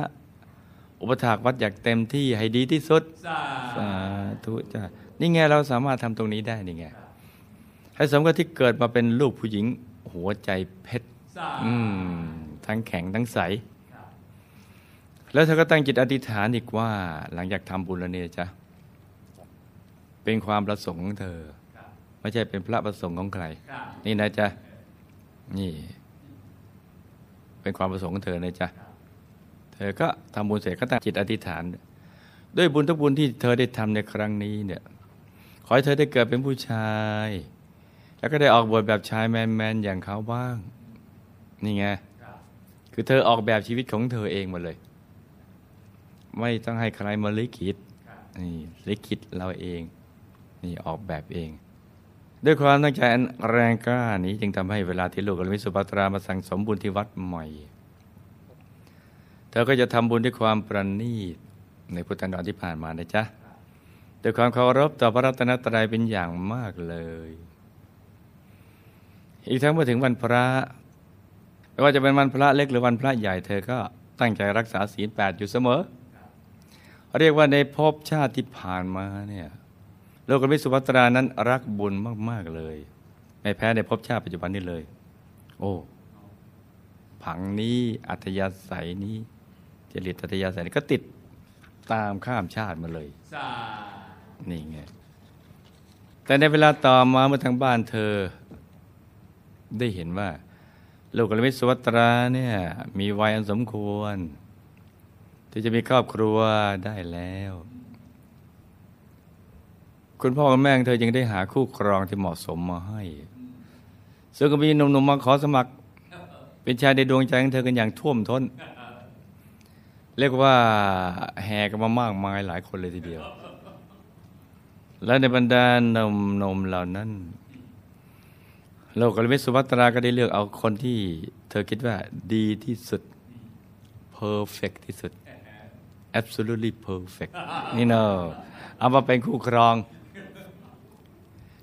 อุปถากวัดอยากเต็มที่ให้ดีที่สุดสาธุจ้ะนี่ไงเราสามารถทำตรงนี้ได้นี่ไงให้สมกับที่เกิดมาเป็นลูกผู้หญิงหัวใจเพชรทั้งแข็งทั้งใสแล้วเธอก็ตั้งจิตอธิษฐานอีกว่าหลังจากทำบุญแล้วเนี่ยจ้ะเป็นความประสงค์ของเธอไม่ใช่เป็นพระประสงค์ของใครนี่นะจ๊ะนี่เป็นความประสงค์ของเธอนะจ๊ะเธอก็ทำบุญเสร็จก็ตั้งจิตอธิษฐานด้วยบุญทุกบุญที่เธอได้ทำในครั้งนี้เนี่ยขอให้เธอได้เกิดเป็นผู้ชายแล้วก็ได้ออกบทแบบชายแมนๆอย่างเขาบ้างนี่ไงคือเธอออกแบบชีวิตของเธอเองหมดเลยไม่ต้องให้ใครมาลิขิตนี่ลิขิตเราเองนี่ออกแบบเองด้วยความตั้งใจอันแรงกล้านี้จึงทำให้เวลาที่ลูกอรมิสุภัตรามาสั่งสมบุญที่วัดใหม่เธอก็จะทำบุญด้วยความประณีตในพุทธันดรที่ผ่านมานะจ๊ะด้วยความเคารพต่อพระรัตนตรัยเป็นอย่างมากเลยอีกทั้งเมื่อถึงวันพระไม่ว่าจะเป็นวันพระเล็กหรือวันพระใหญ่เธอก็ตั้งใจรักษาศีลแปดอยู่เสมอเรียกว่าในภพชาติที่ผ่านมาเนี่ยโลกมิตรสุภัตรานั้นรักบุญมากๆเลยไม่แพ้ในภพชาติปัจจุบันนี้เลยโอ้ผังนี้อัธยาศัยนี้จริตอัธยาศัยนี้ก็ติดตามข้ามชาติมาเลยนี่ไงแต่ในเวลาต่อมาเมื่อทางบ้านเธอได้เห็นว่าโลกมิตรสุภัตราเนี่ยมีวัยอันสมควรที่จะมีครอบครัวได้แล้วคุณพ่อแม่เธอจึงได้หาคู่ครองที่เหมาะสมมาให้ซึ่งก็มีหนุ่มๆมาขอสมัครเป็นชายในดวงใจของเธอกันอย่างท่วมท้นเรียกว่าแห่กันมามากมายหลายคนเลยทีเดียวและในบรรดาหนุ่มๆเหล่านั้นโลกมิตรสุภัตราก็ได้เลือกเอาคนที่เธอคิดว่าดีที่สุดperfect ที่สุด absolutely perfect นี่เนอะเอามาเป็นคู่ครอง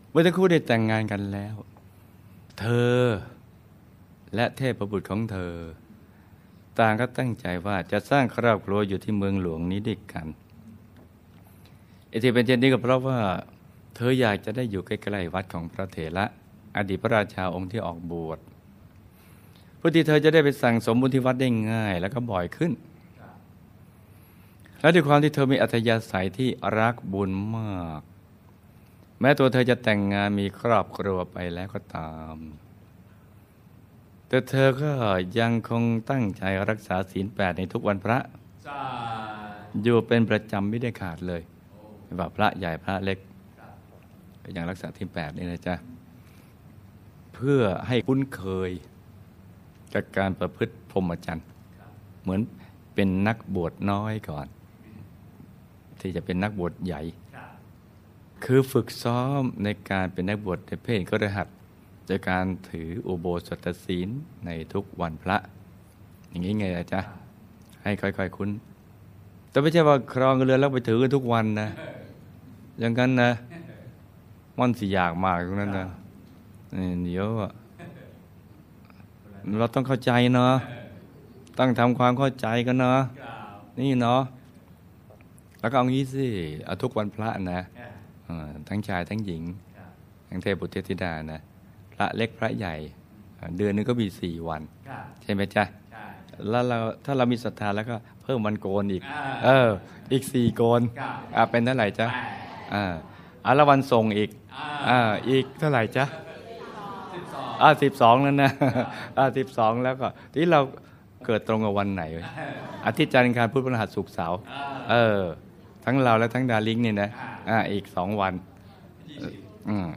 เมื่อทั้งคู่ได้แต่งงานกันแล้วเธอและเทพบุตรของเธอต่างก็ตั้งใจว่าจะสร้างครอบครัวอยู่ที่เมืองหลวงนี้ด้วยกันไอ้ที่เป็นเช่นนี้ก็เพราะว่าเธออยากจะได้อยู่ใกล้ๆวัดของพระเถระอดีตพระราชาองค์ที่ออกบวชเพื่อที่เธอจะได้ไปสั่งสมบุญที่วัดได้ง่ายแล้วก็บ่อยขึ้นและด้วยความที่เธอมีอัธยาศัยที่รักบุญมากแม้ตัวเธอจะแต่งงานมีครอบครัวไปแล้วก็ตามแต่เธอก็ยังคงตั้งใจรักษาศีลแปดในทุกวันพระอยู่เป็นประจำไม่ได้ขาดเลยไม่ว่าพระใหญ่พระเล็กก็ยังรักษาศีลแปดนี่นะจ๊ะเพื่อให้คุ้นเคยจากการประพฤติพรหมจรรย์เหมือนเป็นนักบวชน้อยก่อนที่จะเป็นนักบวชใหญ่คือฝึกซ้อมในการเป็นนักบวชในเพศคฤหัสถ์โดยการถืออุโบสถศีลในทุกวันพระอย่างนี้ไงอาจารย์ให้ค่อยๆคุ้นแต่ไม่ใช่ว่าครองเรือนแล้วไปถือทุกวันนะอย่างนั้นนะมันสิยากมากตรงนั้นนะเดี๋ยวเราต้องเข้าใจเนาะต้องทำความเข้าใจกันเนาะนี่เนาะแล้วก็เอางี้สิเอาทุกวันพระนะทั้งชายทั้งหญิงทั้งเทพบุตรเทพธิดานะพระเล็กพระใหญ่เดือนนึงก็มีสี่วันใช่ไหมจ๊ะแล้วเราถ้าเรามีศรัทธาแล้วก็เพิ่มวันโกนอีกเอออีกสี่โกนเป็นเท่าไหร่จ๊ะอ่าอาละวันทรงอีกอ่าอีกเท่าไหร่จ๊ะอ่าสิบสองแล้วนะอ่าสิบสองแล้วก็ที่เราเกิดตรงกับวันไหนอาทิตย์จันทร์อังคารพุธพฤหัสศุกร์เสาร์เออทั้งเราและทั้งดาริ้งนี่นะอ่าอีกสองวันอืม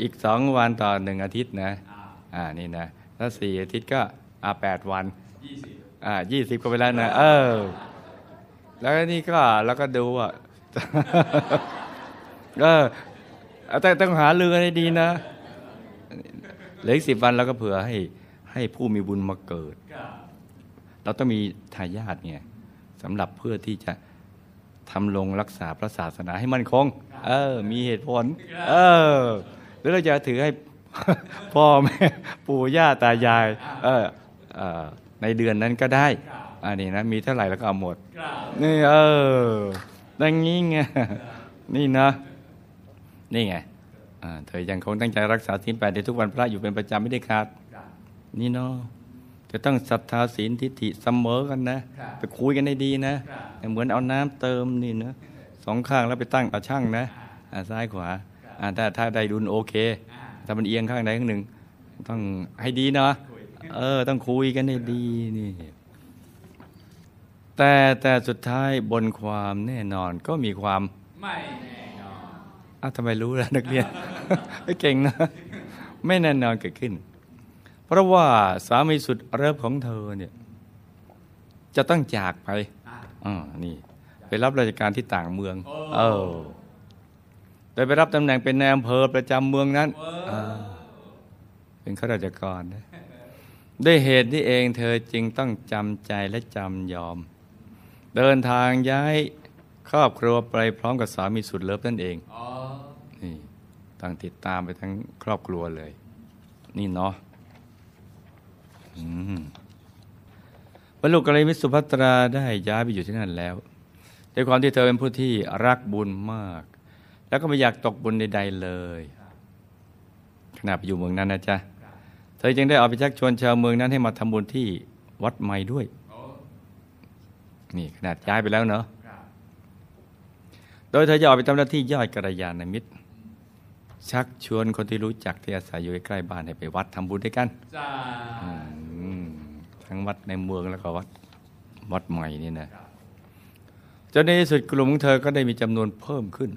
อีกสองวันต่อหนึ่งอาทิตย์นะอ่านี่นะถ้าสี่อาทิตย์ก็อ่าแปดวันอ่ายี่สิบก็ไปแล้วนะเออแล้วนี่ก็แล้วก็ดูอ่ะเออแต่ต้องหาเรือให้ดีนะเหลืออีกสิบวันเราก็เผื่อให้ให้ผู้มีบุญมาเกิดเราต้องมีทายาทไงสำหรับเพื่อที่จะทำลงรักษาพระศาสนาให้มั่นคงเออมีเหตุผลเออหรือเราจะถือให้พ่อแม่ปู่ย่าตายายเออในเดือนนั้นก็ได้ อันนี้นะมีเท่าไหร่แล้วก็เอาหมดนี่เออดังนี้ไงนี่นะนี่ไงเธอยังคงตั้งใจรักษาศีลแปดในทุกวันพระอยู่เป็นประจำไม่ได้ขาดนี่เนาะจะต้องศรัทธาศีลทิฏฐิเสมอกันนะไปคุยกันให้ดีนะเหมือนเอาน้ำเติมนี่นะสองข้างแล้วไปตั้งเอาช่างนะซ้ายขวาถ้าถ้าได้ดุลโอเคแต่มันเอียงข้างใดข้างหนึ่งต้องให้ดีเนาะเออต้องคุยกันให้ดีนี่แต่แต่สุดท้ายบนความแน่นอนก็มีความไม่แน่นอนอ้าวทำไมรู้ล่ะนักเรียนไม่เก่งนะไม่แน่นอนเกิดขึ้นเพราะว่าสามีสุดเลิฟของเธอเนี่ยจะต้องจากไปอ๋อนี่ไปรับราชการที่ต่างเมืองเออโดยไปรับตำแหน่งเป็นนายอำเภอประจำเมืองนั้นเป็นข้าราชการนะด้วยเหตุนี้เองเธอจึงต้องจำใจและจำยอมเดินทางย้ายครอบครัวไปพร้อมกับสามีสุดเลิฟนั่นเองนี่ต้องติดตามไปทั้งครอบครัวเลยนี่เนาะบรรลุกัลยมิตรสุภัตราได้ย้ายไปอยู่ที่นั่นแล้วด้วยความที่เธอเป็นผู้ที่รักบุญมากแล้วก็ไม่อยากตกบุญใดๆเลยขณะไปอยู่เมืองนั้นนะจ๊ะเธอจึงได้เอาไปชักชวนชาวเมืองนั้นให้มาทำบุญที่วัดใหม่ด้วยนี่ขนาดย้ายไปแล้วเนาะโดยเธอจะออกไปทำหน้าที่ย่อยกัลยาณมิตรชักชวนคนที่รู้จักที่อาศัยอยู่ใกล้บ้านให้ไปวัดทำบุญด้วยกันทั้งวัดในเมืองแล้วก็วัดวัดใหม่นี่นะจนในที่สุดกลุ่มของเธอก็ได้มีจำนวนเพิ่มขึ้น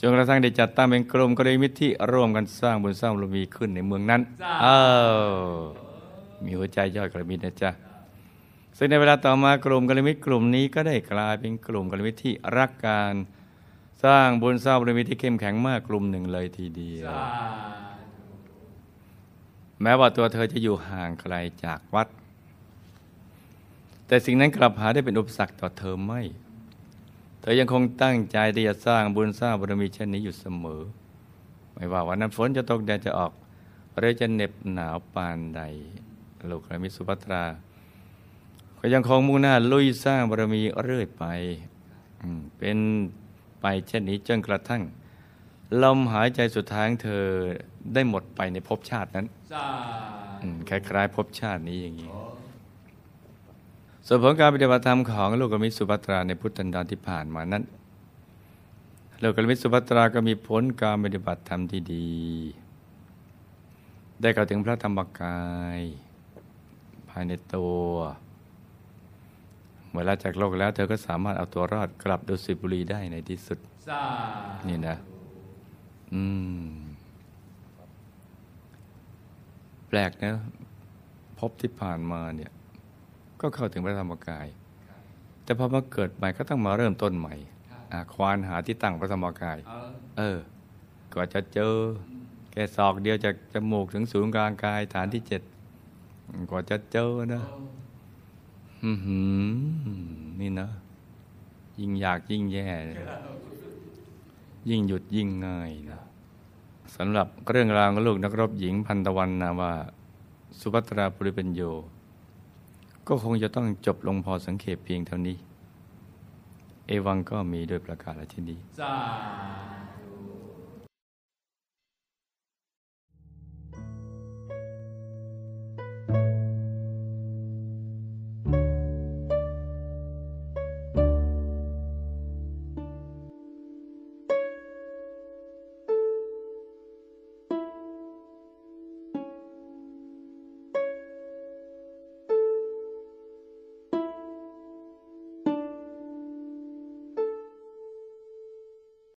จนกระทั่งได้จัดตั้งเป็นกลุ่มกัลยาณมิตรที่ร่วมกันสร้างบุญสร้างบารมีขึ้นในเมืองนั้นเออมีหัวใจย่อยกัลยาณมิตรนะจ๊ะซึ่งในเวลาต่อมากลุ่มกัลยาณมิตรกลุ่มนี้ก็ได้กลายเป็นกลุ่มกัลยาณมิตรที่รักการสร้างบุญสร้างบารมีที่เข้มแข็งมากกลุ่มหนึ่งเลยทีเดียวแม้ว่าตัวเธอจะอยู่ห่างไกลจากวัดแต่สิ่งนั้นกลับหาได้เป็นอุปสรรคต่อเธอไม่เธอยังคงตั้งใจที่จะสร้างบุญสร้างบารมีเช่นนี้อยู่เสมอไม่ว่าวันนั้นฝนจะตกแดดจะออกหรือจะเหน็บหนาวปานใดลูกกัลยาณมิตรสุภัตราก็ยังคงมุ่งหน้าลุยสร้างบารมีเรื่อยไปเป็นไปเช่นนี้จนกระทั่งลมหายใจสุดท้ายของเธอได้หมดไปในภพชาตินั้นคล้ายๆภพชาตินี้อย่างนี้ส่วนผลการปฏิบัติธรรมของลูกกัลยาณมิตรสุภัตราในพุทธันดรที่ผ่านมานั้นลูกกัลยาณมิตรสุภัตราก็มีผลการปฏิบัติธรรมที่ดีได้เข้าถึงพระธรรมกายภายในตัวเมื่อลาจากโลกแล้วเธอก็สามารถเอาตัวรอดกลับดุสิตบุรีได้ในที่สุดนี่นะอืมแปลกนะพบที่ผ่านมาเนี่ยก็เข้าถึงพระธรรมกายแต่พอมาเกิดใหม่ก็ต้องมาเริ่มต้นใหม่ควานหาที่ตั้งพระธรรมกายเออกว่าจะเจอแค่ศอกเดียวจากจมูกถึงศูนย์กลางกายฐานที่เจ็ดกว่าจะเจอนะอือหือนี่นะยิ่งอยากยิ่งแย่ยิ่งหยุดยิ่งง่ายนะสำหรับเรื่องราวของลูกนักรบหญิงพันตะวันนามว่าสุภัตราปุริปัญโยก็คงจะต้องจบลงพอสังเขปเพียงเท่านี้เอวังก็มีโดยประกาศฉะนี้